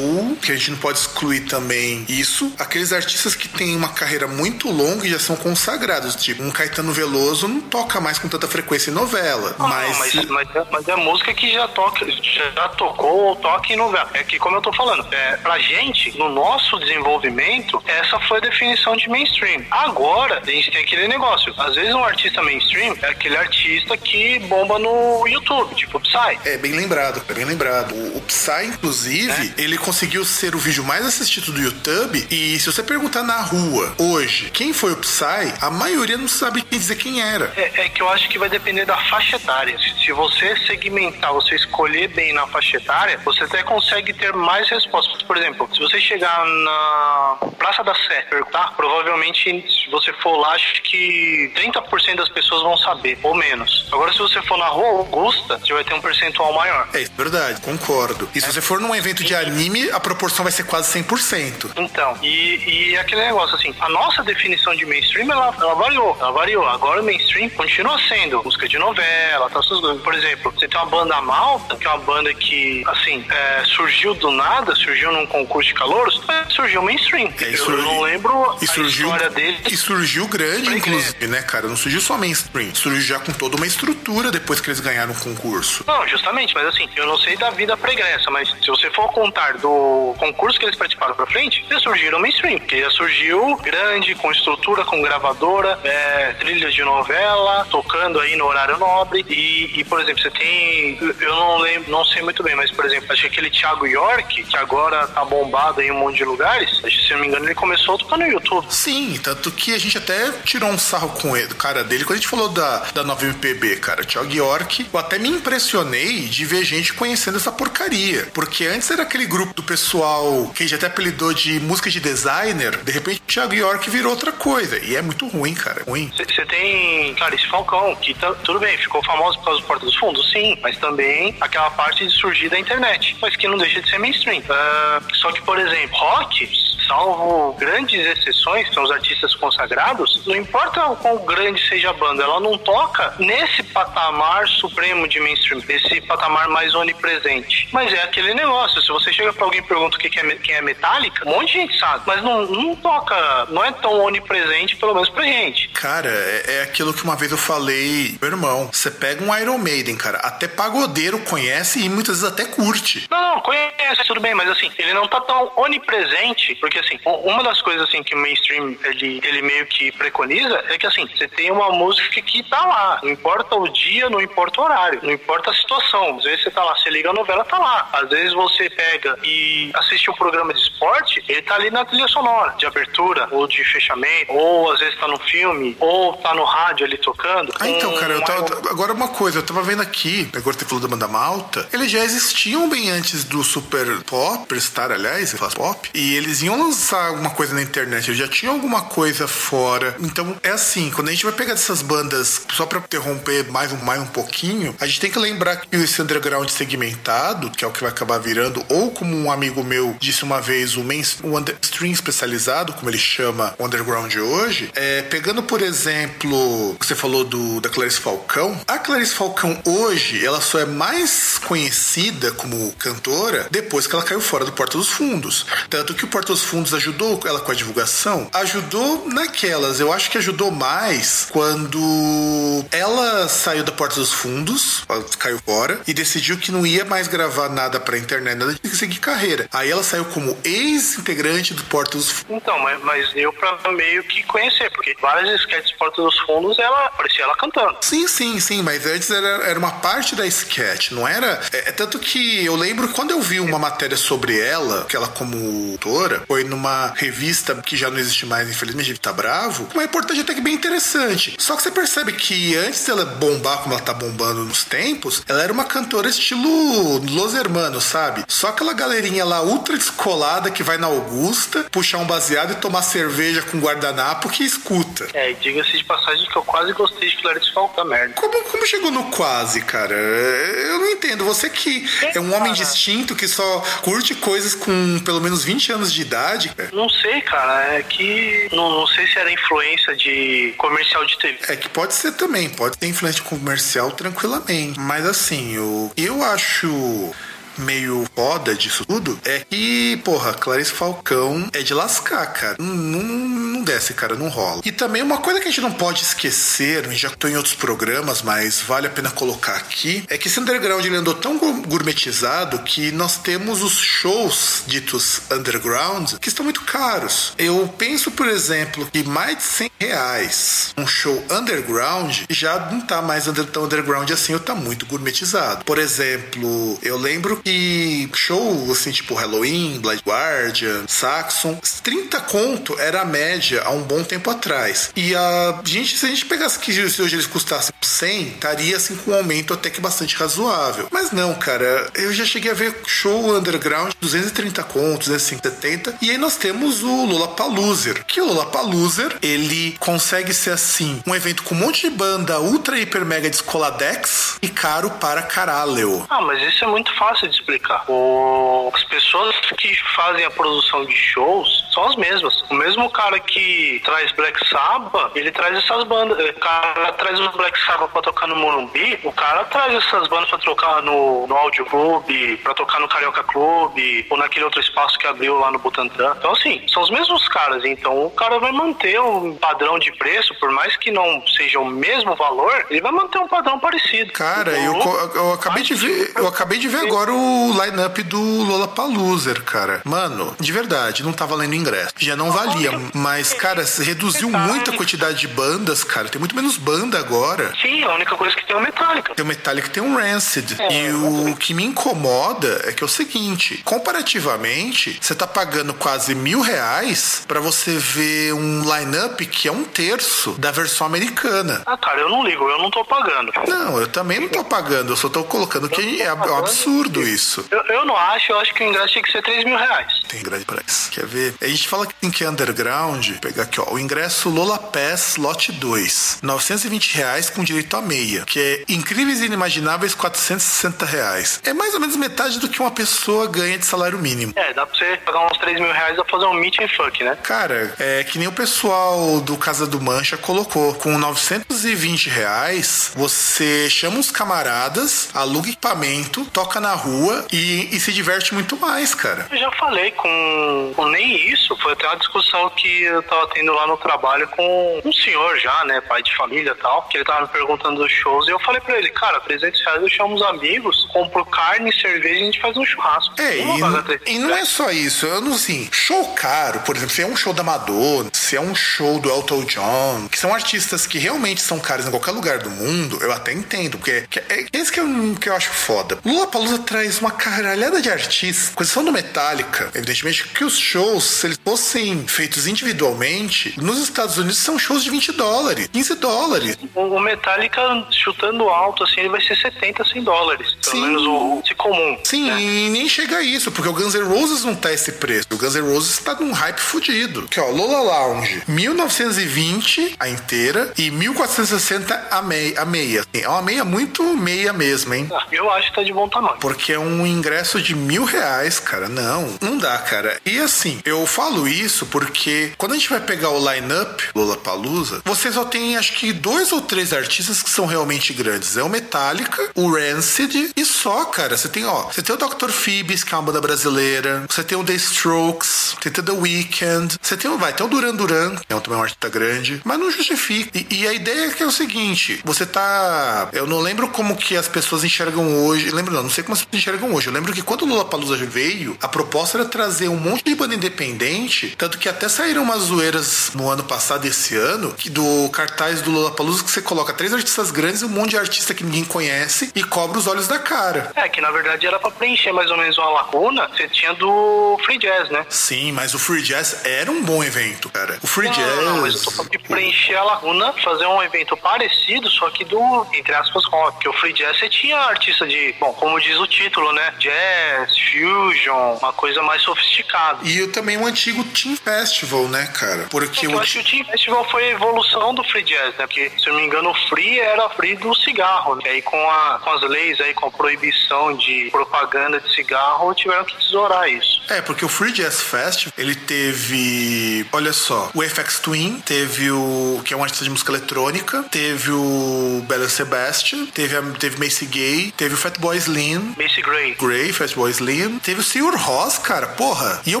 ou que a gente não pode excluir também isso, aqueles artistas que têm uma carreira muito longa e já são consagrados, tipo, um Caetano Veloso não toca mais com tanta frequência em novela, ah, mas... Mas, mas, mas é música que já toca, já tocou ou toca em novela. É que, como eu tô falando, é, pra gente, no nosso desenvolvimento, essa foi a definição de mainstream. Agora, a gente tem aquele negócio. Às vezes um artista mainstream é aquele artista que bomba no YouTube, tipo o Psy. É, bem lembrado, é bem lembrado. O, o Psy, inclusive, é. ele conseguiu ser o vídeo mais assistido do YouTube, e se você perguntar na rua, hoje, quem foi o Psy, a maioria não sabe dizer quem era. É, é que eu acho que vai depender da faixa etária. Se você segmentar, você escolher bem na faixa etária, você até consegue ter mais respostas. Por exemplo, se você chegar na Praça da Sé, tá? Provavelmente, se você for lá, acho que trinta por cento das pessoas vão saber, ou menos. Agora, se você for na Rua Augusta, você vai ter um percentual maior. É verdade, concordo. E se é. você for num evento de anime, a proporção vai ser quase cem por cento. Então, e, e aquele negócio assim, a nossa definição de mainstream, ela, ela variou, ela variou. Agora o mainstream continua sendo música de novela, tá? Por exemplo, você tem uma banda Malta, que é uma banda que, assim, é, surgiu do nada, surgiu num concurso de calouros, surgiu mainstream. É, surgiu, eu não lembro e a surgiu, história dele. E surgiu grande, inclusive, né, cara? Não surgiu só mainstream, surgiu já com toda uma estrutura depois que eles ganharam o concurso. Não, justamente, mas assim, eu não sei da vida pregressa, mas se você for contar do concurso que eles participaram pra frente, eles surgiram mainstream, porque já surgiu grande, com estrutura, com gravadora, é, trilhas de novela, tocando aí no horário nobre, e E, e, por exemplo, você tem... Eu não lembro, não sei muito bem, mas, por exemplo, acho que aquele Thiago York, que agora tá bombado em um monte de lugares, acho que, se eu não me engano, ele começou tocando no YouTube. Sim, tanto que a gente até tirou um sarro com ele, cara dele, quando a gente falou da, da nova M P B, cara. Thiago York, eu até me impressionei de ver gente conhecendo essa porcaria. Porque antes era aquele grupo do pessoal que a gente até apelidou de música de designer. De repente, o Thiago York virou outra coisa. E é muito ruim, cara. Ruim. Você tem Clarice Falcão, que tá, tudo bem, ficou famoso por causa do Porta dos Fundos, sim, mas também aquela parte de surgir da internet, mas que não deixa de ser mainstream. Uh, só que, por exemplo, rock, salvo grandes exceções, que são os artistas consagrados, não importa o quão grande seja a banda, ela não toca nesse patamar supremo de mainstream, esse patamar mais onipresente. Mas é aquele negócio, se você chega pra alguém e pergunta o que é, quem é Metallica, um monte de gente sabe, mas não, não toca, não é tão onipresente, pelo menos pra gente. Cara, é, é aquilo que uma vez eu falei, meu irmão, você pega um Iron Maiden, cara, até pagodeiro conhece e muitas vezes até curte. Não, não, conhece, tudo bem, mas assim, ele não tá tão onipresente, porque assim, uma das coisas assim que o mainstream ele, ele meio que preconiza é que assim, você tem uma música que tá lá, não importa o dia, não importa o horário, não importa a situação, às vezes você tá lá, você liga a novela, tá lá, às vezes você pega e assiste um programa de esporte, ele tá ali na trilha sonora, de abertura, ou de fechamento, ou às vezes tá no filme, ou tá no rádio ali tocando. Ah, então, um, cara, eu tava, um... agora uma coisa coisa, eu tava vendo aqui, agora você falou da banda Malta, eles já existiam bem antes do Super Pop, Star, aliás, pop, e eles iam lançar alguma coisa na internet, eles já tinham alguma coisa fora, então é assim, quando a gente vai pegar dessas bandas, só pra interromper mais um, mais um pouquinho, a gente tem que lembrar que esse underground segmentado, que é o que vai acabar virando, ou como um amigo meu disse uma vez, o mainstream especializado, como ele chama o underground de hoje, é, pegando por exemplo, você falou do, da Clarice Falcão, a Clarice Falcão hoje, ela só é mais conhecida como cantora depois que ela caiu fora do Porta dos Fundos. Tanto que o Porta dos Fundos ajudou ela com a divulgação? Ajudou naquelas. Eu acho que ajudou mais quando ela saiu da Porta dos Fundos, caiu fora, e decidiu que não ia mais gravar nada pra internet, nada de seguir carreira. Aí ela saiu como ex-integrante do Porta dos Fundos. Então, mas, mas deu pra meio que conhecer, porque várias esquetes do Porta dos Fundos, ela parecia ela cantando. Sim, sim, sim, mas antes era, era uma parte da esquete, não era... É, é tanto que eu lembro, quando eu vi uma matéria sobre ela, que ela como autora, foi numa revista que já não existe mais, infelizmente, ele tá bravo, uma reportagem até que bem interessante. Só que você percebe que antes dela bombar como ela tá bombando nos tempos, ela era uma cantora estilo Los Hermanos, sabe? Só aquela galerinha lá ultra descolada que vai na Augusta, puxar um baseado e tomar cerveja com guardanapo que escuta. É, diga-se de passagem que eu quase gostei de Clarice Falcão, merda. Como, como chegou no quase, cara? Eu não entendo. Você que é um homem distinto que só curte coisas com pelo menos vinte anos de idade, cara. Não sei, cara. É que... Não, não sei se era influência de comercial de T V. É que pode ser também. Pode ter influência comercial tranquilamente. Mas assim, eu, eu acho... meio foda disso tudo é que, porra, Clarice Falcão é de lascar, cara. Não, não, não desce, cara, não rola. E também uma coisa que a gente não pode esquecer, já tô em outros programas, mas vale a pena colocar aqui, é que esse underground ele andou tão gourmetizado que nós temos os shows ditos underground que estão muito caros. Eu penso, por exemplo, que mais de cem reais um show underground já não tá mais tão underground assim, ou tá muito gourmetizado. Por exemplo, eu lembro que show, assim, tipo Halloween, Blind Guardian, Saxon, trinta conto era a média há um bom tempo atrás. E a gente, se a gente pegasse que se hoje eles custassem cem, estaria, assim, com um aumento até que bastante razoável. Mas não, cara, eu já cheguei a ver show underground duzentos e trinta contos, duzentos e setenta, e aí nós temos o Lollapalooza, que o Lollapalooza, ele consegue ser, assim, um evento com um monte de banda ultra, hiper, mega descoladex e caro para caralho. Ah, mas isso é muito fácil de explicar. O... As pessoas que fazem a produção de shows são as mesmas. O mesmo cara que traz Black Sabbath, ele traz essas bandas. O cara traz o Black Sabbath pra tocar no Morumbi, o cara traz essas bandas pra tocar no, no Audio Clube, pra tocar no Carioca Clube, ou naquele outro espaço que abriu lá no Butantã. Então, assim, são os mesmos caras. Então, o cara vai manter um padrão de preço, por mais que não seja o mesmo valor, ele vai manter um padrão parecido. Cara, eu, eu acabei de ver, eu acabei de ver agora o line-up do Lollapalooza, cara. Mano, de verdade, não tá valendo ingresso. Já não valia, mas, cara, reduziu muito a quantidade de bandas, cara. Tem muito menos banda agora. Sim, a única coisa que tem é o Metallica. Tem o Metallica, tem um Rancid. É, e o que me incomoda é que é o seguinte, comparativamente, você tá pagando quase mil reais pra você ver um line-up que é um terço da versão americana. Ah, cara, eu não ligo, eu não tô pagando. Não, eu também não tô pagando, eu só tô colocando que é absurdo. Absurdo isso. Eu, eu não acho, eu acho que o ingresso tinha que ser três mil reais. Tem ingresso pra isso. Quer ver? A gente fala que tem que é underground. Vou pegar aqui, ó. O ingresso Lollapass Lote dois. novecentos e vinte reais com direito a meia. Que é incríveis e inimagináveis quatrocentos e sessenta reais. É mais ou menos metade do que uma pessoa ganha de salário mínimo. É, dá pra você pagar uns três mil reais pra fazer um meet and fuck, né? Cara, é que nem o pessoal do Casa do Mancha colocou. Com novecentos e vinte reais, você chama uns camaradas, aluga equipamento, toca na rua e, e se diverte muito mais, cara. Eu já falei com, com nem isso, foi até uma discussão que eu tava tendo lá no trabalho com um senhor já, né, pai de família e tal, que ele tava me perguntando dos shows e eu falei pra ele, cara, trezentos reais eu chamo os amigos, compro carne, cerveja e a gente faz um churrasco. É, e não, e não é só isso, eu não sei, show caro, por exemplo, se é um show da Madonna, se é um show do Elton John, que são artistas que realmente são caros em qualquer lugar do mundo, eu até entendo, porque é, é isso que eu, que eu acho foda. Lollapalooza traz uma caralhada de artistas, com exceção do Metallica. Evidentemente que os shows, se eles fossem feitos individualmente, nos Estados Unidos são shows de vinte dólares, quinze dólares. O Metallica, chutando alto, assim, ele vai ser setenta, cem dólares. Pelo Sim. menos o de comum. Sim, né? E nem chega a isso, porque o Guns N' Roses não tá esse preço. O Guns N' Roses tá num hype fudido. Aqui, ó, Lola Lounge, mil novecentos e vinte a inteira e mil quatrocentos e sessenta a meia. A meia. É uma meia muito meia mesmo, hein? Ah, eu acho que tá de bom tamanho. Porque é um ingresso de mil reais, cara. Não, não dá, cara. E assim, eu falo isso porque quando a gente vai pegar o line-up Lollapalooza, você só tem acho que dois ou três artistas que são realmente grandes. É o Metallica, o Rancid e só, cara. Você tem, ó, você tem o doutor Phibs, que é uma banda brasileira. Você tem o The Strokes, você tem o The Weeknd. Você tem o, vai, tem o Duran Duran, que é também um artista grande. Mas não justifica. E, e a ideia é que é o seguinte, você tá... Eu não lembro como que as pessoas enxergam hoje. Lembro não, não sei como as pessoas enxergam hoje. Eu lembro que quando o Lollapalooza veio, a proposta era trazer um monte de banda independente, tanto que até saíram umas zoeiras no ano passado e esse ano, que do cartaz do Lollapalooza que você coloca três artistas grandes e um monte de artista que ninguém conhece e cobra os olhos da cara. É, que na verdade era pra preencher mais ou menos uma lacuna que você tinha do Free Jazz, né? Sim, mas o Free Jazz era um bom evento, cara. O Free não, Jazz... Não, mas eu tô falando de preencher a lacuna, fazer um evento parecido, só que do, entre aspas, rock. Porque o Free Jazz você tinha artista de, bom, como diz o título, né? Jazz, fusion, uma coisa mais sofisticada. E também um antigo Team Festival, né, cara? Porque eu o... acho que o Team Festival foi a evolução do Free Jazz, né? Porque, se eu não me engano, o Free era Free do cigarro, né? E aí com, a, com as leis aí, com a proibição de propaganda de cigarro, tiveram que tesourar isso. É, porque o Free Jazz Festival, ele teve, olha só, o F X Twin, teve o, que é um artista de música eletrônica, teve o Bella Sebastian, teve, a, teve Macy Gay, teve o Fatboy Slim, Macy Gray, Gray, Fatboy Slim, teve o Sigur Rós, cara, porra, e eu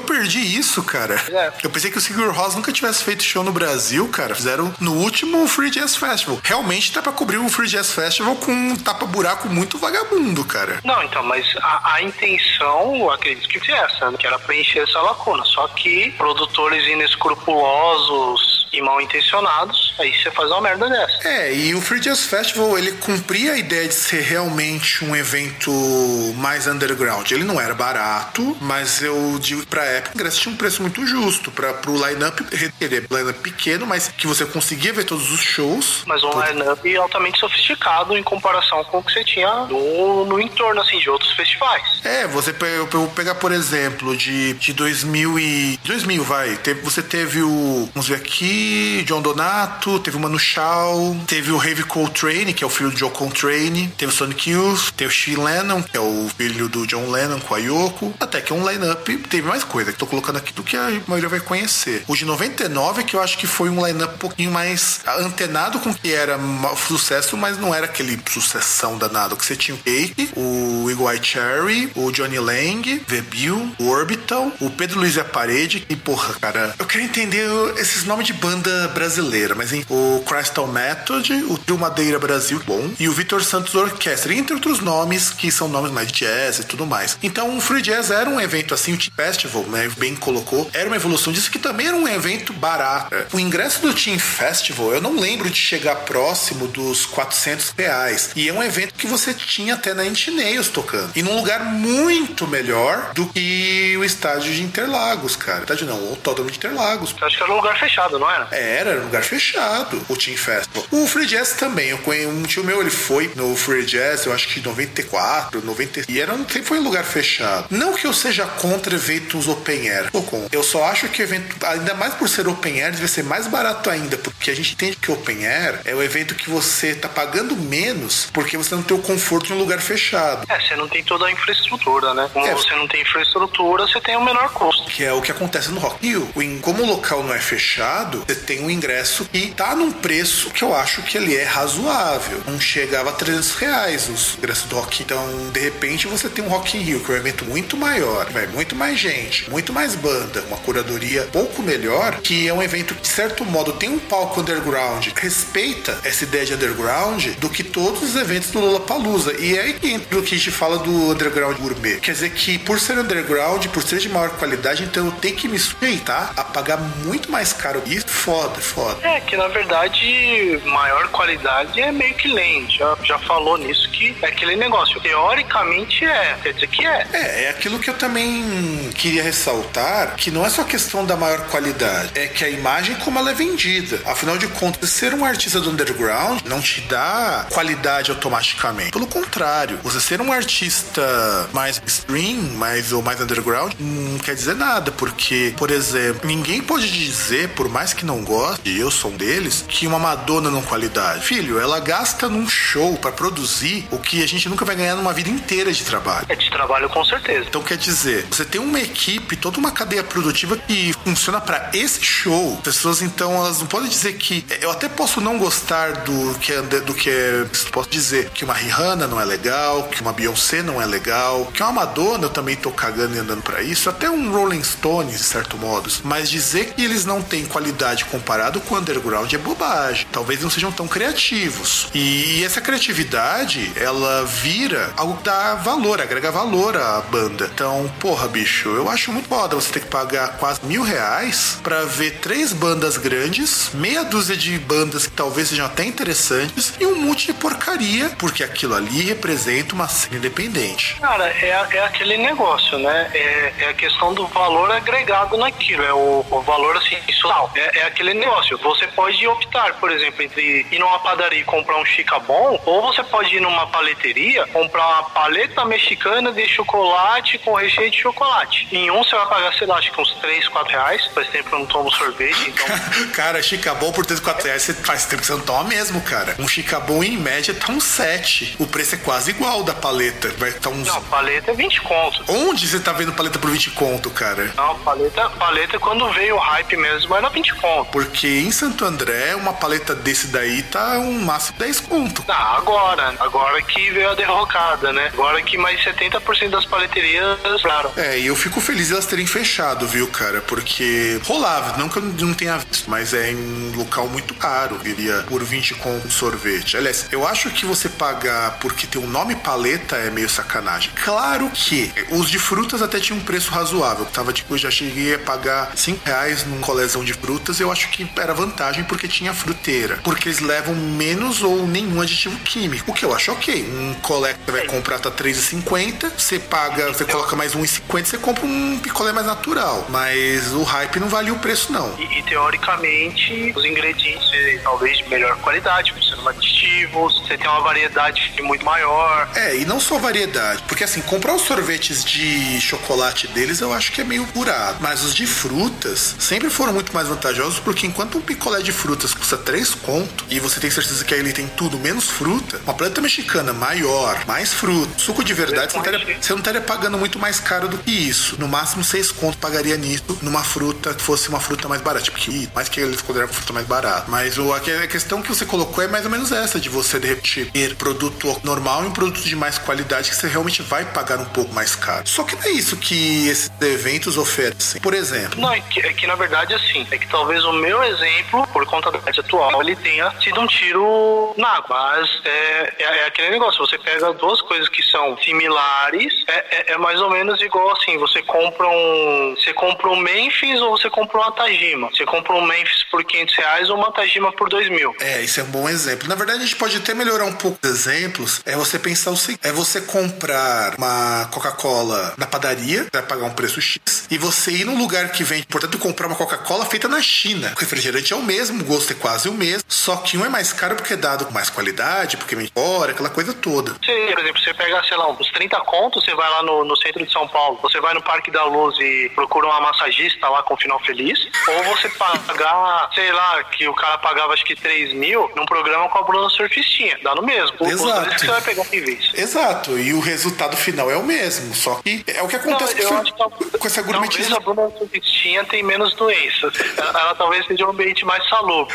perdi isso, cara. É. Eu pensei que o Sigur Rós nunca tivesse feito show no Brasil, cara. Fizeram no último Free Jazz Festival. Realmente dá pra cobrir o Free Jazz Festival com um tapa-buraco muito vagabundo, cara. Não, então, mas a, a intenção, acredito que foi essa, né? Que era preencher essa lacuna. Só que produtores inescrupulosos e mal intencionados, aí você faz uma merda dessa. É, e o Free Jazz Festival, ele cumpria a ideia de ser realmente um evento mais underground. Ele não era barato, mas eu digo pra época, o ingresso tinha um preço muito justo pra, pro line-up, ele é line-up pequeno, mas que você conseguia ver todos os shows. Mas um line-up altamente sofisticado em comparação com o que você tinha no, no entorno, assim, de outros festivais. É, você pe- eu vou pegar, por exemplo, de, de dois mil, vai, teve, você teve o, vamos ver aqui, John Donato, teve o Manu Chao, teve o Ravi Coltrane, que é o filho do Joe Coltrane, teve o Sonic Youth, teve o Sean Lennon, que é o filho do John Lennon com a Yoko, até que é um line-up, teve mais coisa que tô colocando aqui do que a maioria vai conhecer. O de noventa e nove, que eu acho que foi um line-up um pouquinho mais antenado com o que era sucesso, mas não era aquele sucessão danado, que você tinha o Cake, o Iguai Cherry, o Johnny Lang, The Bill, o Orbital, o Pedro Luiz e a Parede, e porra, cara, eu quero entender esses nomes de banda banda brasileira, mas hein, o Crystal Method, o Trio Madeira Brasil, bom, e o Vitor Santos Orquestra, entre outros nomes, que são nomes mais jazz e tudo mais. Então o Free Jazz era um evento assim, o Team Festival, né, bem colocou, era uma evolução disso, que também era um evento barato. O ingresso do Team Festival, eu não lembro de chegar próximo dos quatrocentos reais, e é um evento que você tinha até na Entineios tocando, e num lugar muito melhor do que o estádio de Interlagos, cara. Estádio não, o autódromo de Interlagos. Eu acho que era um lugar fechado, não é? Era, era um lugar fechado, o Team Festival. O Free Jazz também, eu conheci um tio meu, ele foi no Free Jazz, eu acho que em noventa e quatro, noventa e cinco, e era, sempre foi um lugar fechado. Não que eu seja contra eventos open air, eu só acho que evento, ainda mais por ser open air, deve ser mais barato ainda, porque a gente entende que open air é o evento que você tá pagando menos, porque você não tem o conforto de um lugar fechado. É, você não tem toda a infraestrutura, né? Como é, você não tem infraestrutura, você tem o menor custo. Que é o que acontece no Rock Hill. Como o local não é fechado, você tem um ingresso e tá num preço que eu acho que ele é razoável. Não chegava a trezentos reais os ingressos do Rock. Então, de repente, você tem um Rock in Rio, que é um evento muito maior, vai muito mais gente, muito mais banda, uma curadoria pouco melhor, que é um evento que, de certo modo, tem um palco underground, respeita essa ideia de underground do que todos os eventos do Lollapalooza. E é aí que entra o que a gente fala do underground gourmet. Quer dizer que, por ser underground, por ser de maior qualidade, então eu tenho que me sujeitar a pagar muito mais caro isso. Foda, foda. É, que na verdade maior qualidade é meio que lente. Já, já falou nisso, que é aquele negócio. Teoricamente é, quer dizer que é. É, é aquilo que eu também queria ressaltar, que não é só questão da maior qualidade, é que a imagem como ela é vendida. Afinal de contas, ser um artista do underground não te dá qualidade automaticamente. Pelo contrário, você ser um artista mais stream, mais ou mais underground, não quer dizer nada, porque, por exemplo, ninguém pode dizer, por mais que não goste, e eu sou um deles, que uma Madonna não qualidade. Filho, ela gasta num show para produzir o que a gente nunca vai ganhar numa vida inteira de trabalho. É de trabalho, com certeza. Então, quer dizer, você tem uma equipe, toda uma cadeia produtiva que funciona para esse show. Pessoas, então, elas não podem dizer que... Eu até posso não gostar do que é... Do que é posso dizer que uma Rihanna não é legal, que uma Beyoncé não é legal, que uma Madonna, eu também tô cagando e andando pra isso, até um Rolling Stones, de certo modo. Mas dizer que eles não têm qualidade comparado com o underground é bobagem. Talvez não sejam tão criativos. E essa criatividade, ela vira algo que dá valor, agrega valor à banda. Então, porra, bicho, eu acho muito foda você ter que pagar quase mil reais pra ver três bandas grandes, meia dúzia de bandas que talvez sejam até interessantes, e um monte de porcaria, porque aquilo ali representa uma cena independente. Cara, é, é aquele negócio, né? É, é a questão do valor agregado naquilo, é o, o valor, assim, social. É, é aquele negócio. Você pode optar, por exemplo, entre ir numa padaria e comprar um chica bom, ou você pode ir numa paleteria, comprar uma paleta mexicana de chocolate com recheio de chocolate. Em um você vai pagar, sei lá, acho que uns três, quatro reais. Faz tempo que eu não tomo sorvete, então... Cara, chica bom por três, quatro reais, você faz tempo que você não toma mesmo, cara. Um chica bom, em média, tá uns sete. O preço é quase igual da paleta. Vai tá uns... Não, paleta é vinte conto. Onde você tá vendo paleta por vinte conto, cara? Não, paleta, paleta quando veio o hype mesmo, era vinte conto. Porque em Santo André, uma paleta desse daí tá um máximo de dez conto. Ah, agora. Agora que veio a derrocada, né? Agora que mais setenta por cento das paleterias pararam. É, e eu fico feliz de elas terem fechado, viu, cara? Porque rolava. Não que eu não tenha visto, mas é em um local muito caro. Viria por vinte conto um sorvete. Aliás, eu acho que você pagar porque tem um nome paleta é meio sacanagem. Claro que os de frutas até tinha um preço razoável. Tava, tipo, eu já cheguei a pagar cinco reais num colezão de frutas. Eu acho que era vantagem porque tinha fruteira. Porque eles levam menos ou nenhum aditivo químico. O que eu acho ok. Um colé que você vai comprar tá três reais e cinquenta centavos. Você paga, você coloca mais um real e cinquenta centavos, você compra um picolé mais natural. Mas o hype não valia o preço, não. E, e teoricamente, os ingredientes talvez de melhor qualidade, por ser um aditivo, você tem uma variedade muito maior. É, e não só variedade, porque assim, comprar os sorvetes de chocolate deles eu acho que é meio curado, mas os de frutas sempre foram muito mais vantajosos, porque enquanto um picolé de frutas custa três conto e você tem certeza que aí ele tem tudo menos fruta, uma paleta mexicana maior, mais fruta, suco de verdade, você não, estaria, você não estaria pagando muito mais caro do que isso. No máximo seis conto pagaria nisso, numa fruta que fosse uma fruta mais barata, porque tipo, mais que eles consideravam fruta mais barata, mas o, a questão que você colocou é mais ou menos essa, de você de repetir ter produto normal e um produto de mais qualidade que você realmente vai pagar um pouco mais caro. Só que não é isso que esses eventos oferecem. Por exemplo... Não, é que, é que na verdade assim, é que talvez o meu exemplo, por conta da idade atual, ele tenha sido um tiro na água. Mas é, é, é aquele negócio, você pega duas coisas que são similares, é, é, é mais ou menos igual assim, você compra um... Você compra um Memphis ou você compra uma Tajima. Você compra um Memphis por quinhentos reais ou uma Tajima por dois mil. É, isso é um bom exemplo. Na verdade, a gente pode até melhorar um pouco os exemplos. É você pensar o seguinte, é você comprar uma Coca-Cola na padaria, vai pagar um preço X, e você ir num lugar que vende, portanto, comprar uma Coca-Cola feita na China. O refrigerante é o mesmo, o gosto é quase o mesmo, só que um é mais caro porque é dado com mais qualidade, porque vem fora, aquela coisa toda. Sim, por exemplo, você pega, sei lá, uns trinta contos, você vai lá no, no centro de São Paulo, você vai no Parque da Luz e procura uma massagista lá com final feliz, ou você pagar, sei lá, que o cara pagava acho que três mil num programa com a Bruna Surfistinha. Dá no mesmo. O, Exato. Os dois que você vai pegar em vez. Exato. E o resultado final é o mesmo, só que é o que acontece não, com, seu, que... com essa grupo. Talvez a Bruna Surfistinha tem menos doenças. Ela, ela talvez seja um ambiente mais salubre.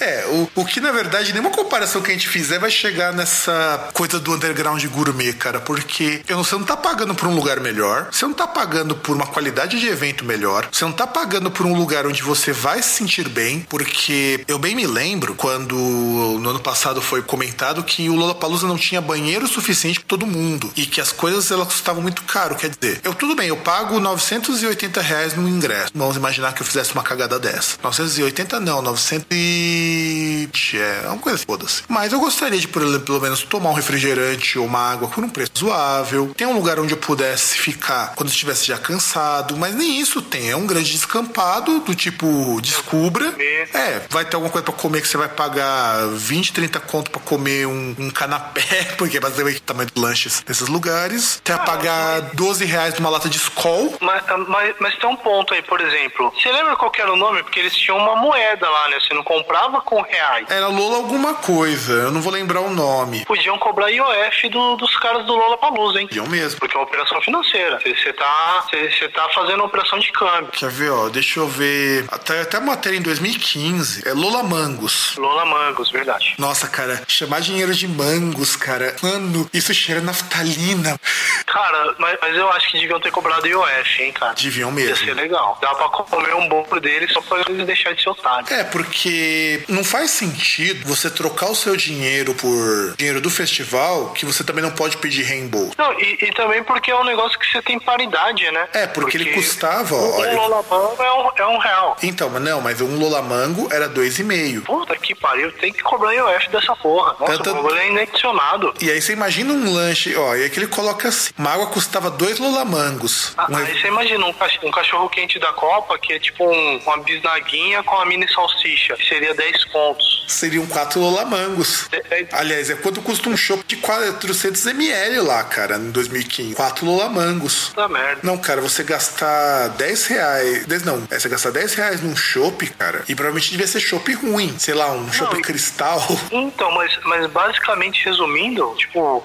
É, o, o que na verdade, nenhuma comparação que a gente fizer vai chegar nessa coisa do underground gourmet, cara, porque eu não, você não tá pagando por um lugar melhor, você não tá pagando por uma qualidade de evento melhor, você não tá pagando por um lugar onde você vai se sentir bem, porque eu bem me lembro quando no ano passado foi comentado que o Lollapalooza não tinha banheiro suficiente pra todo mundo e que as coisas elas custavam muito caro, quer dizer, eu tudo bem, eu pago novecentos e oitenta reais no ingresso. Vamos imaginar que eu fizesse uma cagada dessa. novecentos e oitenta não, novecentos e vinte, é, é uma coisa foda-se. Mas eu gostaria de, por exemplo, pelo menos tomar um refrigerante ou uma água por um preço razoável. Tem um lugar onde eu pudesse ficar quando eu estivesse já cansado, mas nem isso tem. É um grande descampado do tipo descubra. É, vai ter alguma coisa pra comer que você vai pagar vinte, trinta conto pra comer um, um canapé, porque é basicamente o tamanho de lanches nesses lugares. Você vai pagar doze reais numa lata de Skol. Mas, mas, mas tem um ponto aí, por exemplo. Você lembra qual que era o nome? Porque eles tinham uma moeda lá, né? Você não comprava com reais. mais. Era Lola alguma coisa, eu não vou lembrar o nome. Podiam cobrar I O F do, dos caras do Lollapalooza, hein? Podiam mesmo. Porque é uma operação financeira. Você tá, cê, tá fazendo uma operação de câmbio. Quer ver, ó, deixa eu ver. Até, até a matéria em dois mil e quinze. É Lola Mangos. Lola Mangos, verdade. Nossa, cara, chamar dinheiro de mangos, cara. Mano, isso cheira naftalina. Cara, mas, mas eu acho que deviam ter cobrado I O F, hein, cara? Deviam mesmo. Ia ser legal. Dá pra comer um bolo deles só pra eles deixarem de ser otário. É, porque não faz sentido você trocar o seu dinheiro por dinheiro do festival, que você também não pode pedir reembolso. Não, e, e também porque é um negócio que você tem paridade, né? É, porque, porque ele custava... Um, ó, um Lollamango é um, é um real. Então, mas não, mas um Lollamango era dois e meio. Puta que pariu, tem que cobrar I O F dessa porra. Nossa, Tanta... o bagulho é inedicionado. E aí você imagina um lanche, ó, e aqui ele coloca assim, uma água custava dois Lollamangos. Ah, um... Aí você imagina um, cach... um cachorro quente da Copa, que é tipo um, uma bisnaguinha com uma mini salsicha, que seria dez pontos. Seriam quatro Lollamangos. É... Aliás, é quanto custa um chopp de quatrocentos mililitros lá, cara, em dois mil e quinze. Quatro Lollamangos. Tá merda. Não, cara, você gastar dez reais, dez, não, é você gastar dez reais num chopp, cara, e provavelmente devia ser chopp ruim, sei lá, um chopp cristal. Então, mas, mas basicamente resumindo, tipo,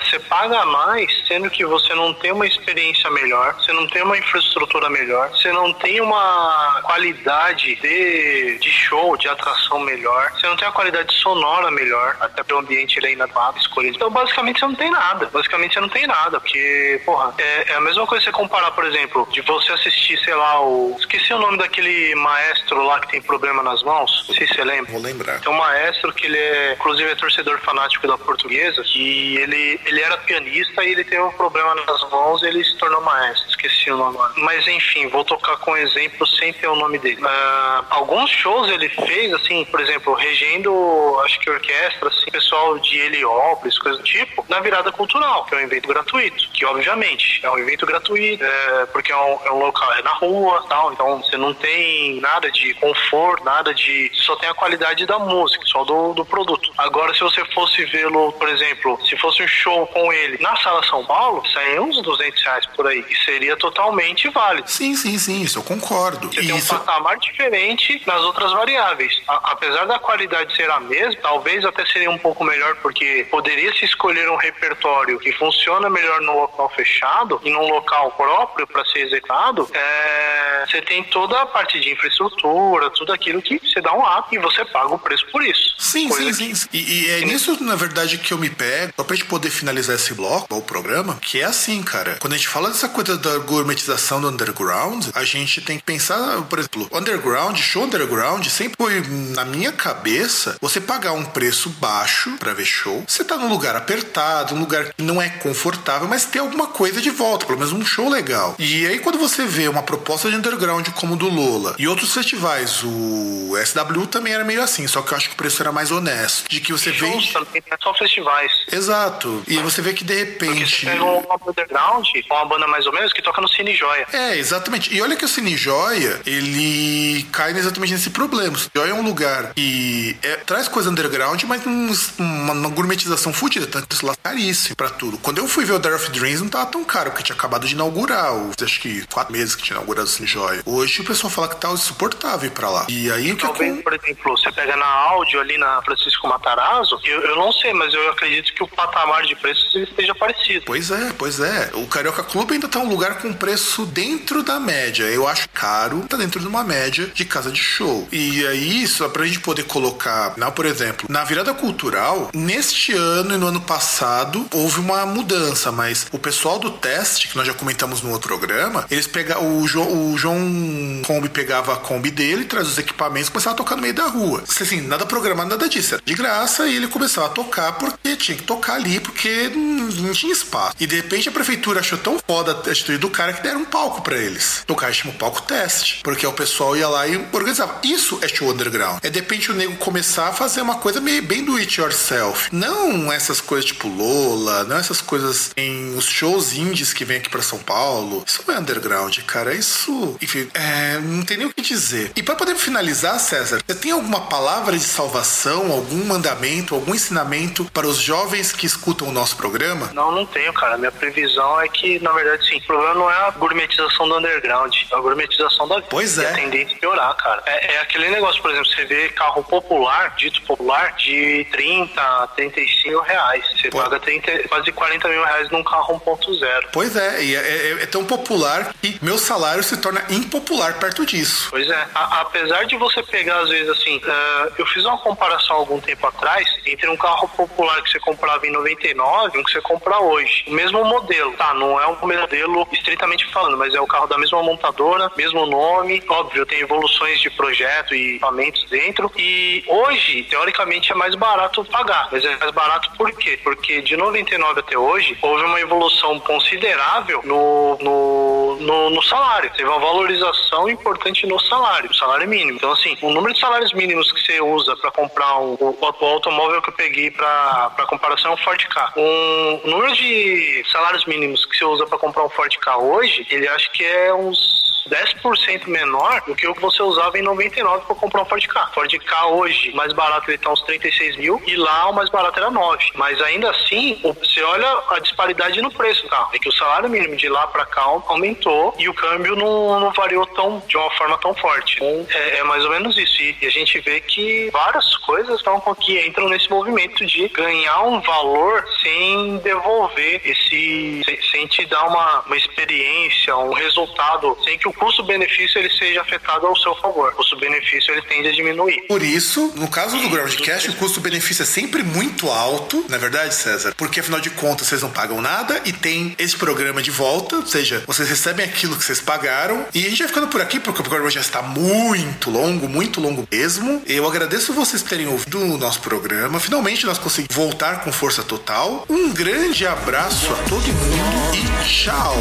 você uh, paga mais, sendo que você não tem uma experiência melhor, você não tem uma infraestrutura melhor, você não tem uma qualidade de, de show, de atração melhor, você não tem a qualidade sonora melhor, até pelo ambiente ele é inadequado, escolhido. Então, basicamente, você não tem nada. Basicamente, você não tem nada, porque, porra, é, é a mesma coisa que você comparar, por exemplo, de você assistir, sei lá, o... Esqueci o nome daquele maestro lá que tem problema nas mãos, não sei se você lembra. Vou lembrar. Tem um maestro que ele é, inclusive, é torcedor fanático da Portuguesa, e ele, ele era pianista e ele teve um problema nas mãos e ele se tornou maestro. Esqueci o nome agora. Mas, enfim, vou tocar com um exemplo sem ter o nome dele. Uh, alguns shows ele fez, assim, por exemplo, regendo, acho que orquestra, assim, pessoal de Heliópolis, coisa do tipo, na virada cultural, que é um evento gratuito, que, obviamente, é um evento gratuito, é, porque é um, é um local, é na rua, tal, então você não tem nada de conforto, nada de... Você só tem a qualidade da música, só do, do produto. Agora, se você fosse vê-lo, por exemplo, se fosse um show com ele na Sala São Paulo, saia uns duzentos reais por aí, e seria totalmente válido. Sim, sim, sim, isso eu concordo. Você e tem isso... um patamar diferente nas outras variáveis. A, apesar da qualidade ser a mesma, talvez até seria um pouco melhor, porque poderia se escolher um repertório que funciona melhor no local fechado e num local próprio para ser executado. É... Você tem toda a parte de infraestrutura, tudo aquilo que você dá um ato e você paga o preço por isso. Sim, sim, sim, sim. E, e é nisso, na verdade, que eu me pego, só pra gente poder finalizar esse bloco, o programa, que é assim, cara. Quando a gente fala dessa coisa da gourmetização do underground, a gente tem que pensar, por exemplo, underground, show underground, sempre foi, na minha cabeça, você pagar um preço baixo pra ver show. Você tá num lugar apertado, um lugar que não é confortável, mas tem alguma coisa de volta, pelo menos um show legal. E aí, quando você vê uma proposta de underground como o do Lola e outros festivais, o S W também era meio assim, só que eu acho que o preço era mais honesto. De que você vê. Shows também, não é só festivais. Exato. E você vê que de repente. Porque você pega uma underground, uma banda mais ou menos, que toca no Cine Joia. É, exatamente. E olha que o Cine Joia, ele cai exatamente nesse problema. O Cine Joia é um lugar que é, traz coisa underground, mas um, uma, uma gourmetização fodida, tanto que isso lá é caríssimo pra tudo. Quando eu fui ver o Dare of Dreams, não tava tão caro, porque tinha acabado de inaugurar, acho que quatro meses que tinha inaugurado o Cine Joia. Hoje o pessoal fala que tá insuportável ir pra lá. E aí o que talvez, é com... por exemplo, você pega na Áudio ali na Francisco Matarazzo, eu, eu não sei, mas eu acredito que o patamar de preços esteja parecido. Pois é, pois é. O Carioca Clube ainda tá um lugar com preço dentro da média. Eu acho caro, tá dentro de uma média de casa de show. E aí isso é pra gente poder colocar, não, por exemplo, na virada cultural, neste ano e no ano passado, houve uma mudança, mas o pessoal do teste, que nós já comentamos no outro programa, eles pegavam, o, jo, o João Kombi pegava a Kombi dele, trazia os equipamentos e começava a tocar no meio da rua. Assim, nada programado, nada disso, era de graça, e ele começava a tocar porque tinha que tocar ali, porque não, não tinha espaço. E de repente a prefeitura achou tão foda a atitude do cara que deram um palco pra eles. O cara chama o palco teste, porque o pessoal ia lá e organizava. Isso é show underground. É de repente o nego começar a fazer uma coisa meio bem do it yourself. Não essas coisas tipo Lola, não essas coisas em os shows indies que vem aqui pra São Paulo, isso não é underground, cara. Isso, enfim, é, não tem nem o que dizer. E pra poder finalizar, César, você tem alguma palavra de salvação, algum mandamento, algum ensinamento para os jovens que escutam o nosso programa? Não, não tenho, cara. Minha previsão é que, na verdade, sim, o problema não é a gourmetização do underground, é a gourmetização da vida. Pois é. E a tendência de piorar, cara. É, é aquele negócio, por exemplo, você vê carro popular, dito popular, de trinta, trinta e cinco reais. Você Pô. paga trinta, quase quarenta mil reais num carro um ponto zero. Pois é, e é, é, é tão popular que meu salário se torna impopular perto disso. Pois é. A, apesar de você pegar, às vezes, assim, uh, eu fiz uma comparação algum tempo atrás entre um carro popular que você comprava em noventa e nove e um que você compra hoje. O mesmo modelo, tá? Não é um modelo estritamente falando, mas é o carro da mesma montadora, mesmo nome, óbvio, tem evoluções de projeto e equipamentos dentro, e hoje, teoricamente, é mais barato pagar. Mas é mais barato por quê? Porque de noventa e nove até hoje, houve uma evolução considerável no, no, no, no salário. Teve uma valorização importante no salário, no salário mínimo. Então, assim, o número de salários mínimos que você usa para comprar um, o, o automóvel que eu peguei para comparação é um Ford Ka. Um, o número de salários mínimos que você usa para comprar um Ford Ka hoje, ele acho que é uns dez por cento menor do que o que você usava em noventa e nove para comprar um Ford Ka. Ford Ka hoje, mais barato ele tá uns trinta e seis mil e lá o mais barato era nove. Mas ainda assim, você olha a disparidade no preço do carro. É que o salário mínimo de lá para cá aumentou e o câmbio não, não variou tão, de uma forma tão forte. Então, é, é mais ou menos isso. E, e a gente vê que várias coisas estão que entram nesse movimento de ganhar um valor sem devolver esse... sem, sem te dar uma, uma experiência, um resultado, sem que o custo-benefício ele seja afetado ao seu favor. O custo-benefício ele tende a diminuir. Por isso, no caso do Groundcast, o custo-benefício é sempre muito alto, na verdade, César, porque afinal de contas vocês não pagam nada e tem esse programa de volta, ou seja, vocês recebem aquilo que vocês pagaram. E a gente vai ficando por aqui porque o programa já está muito longo, muito longo mesmo. Eu agradeço vocês terem ouvido o nosso programa. Finalmente nós conseguimos voltar com força total. Um grande abraço a todo mundo e tchau!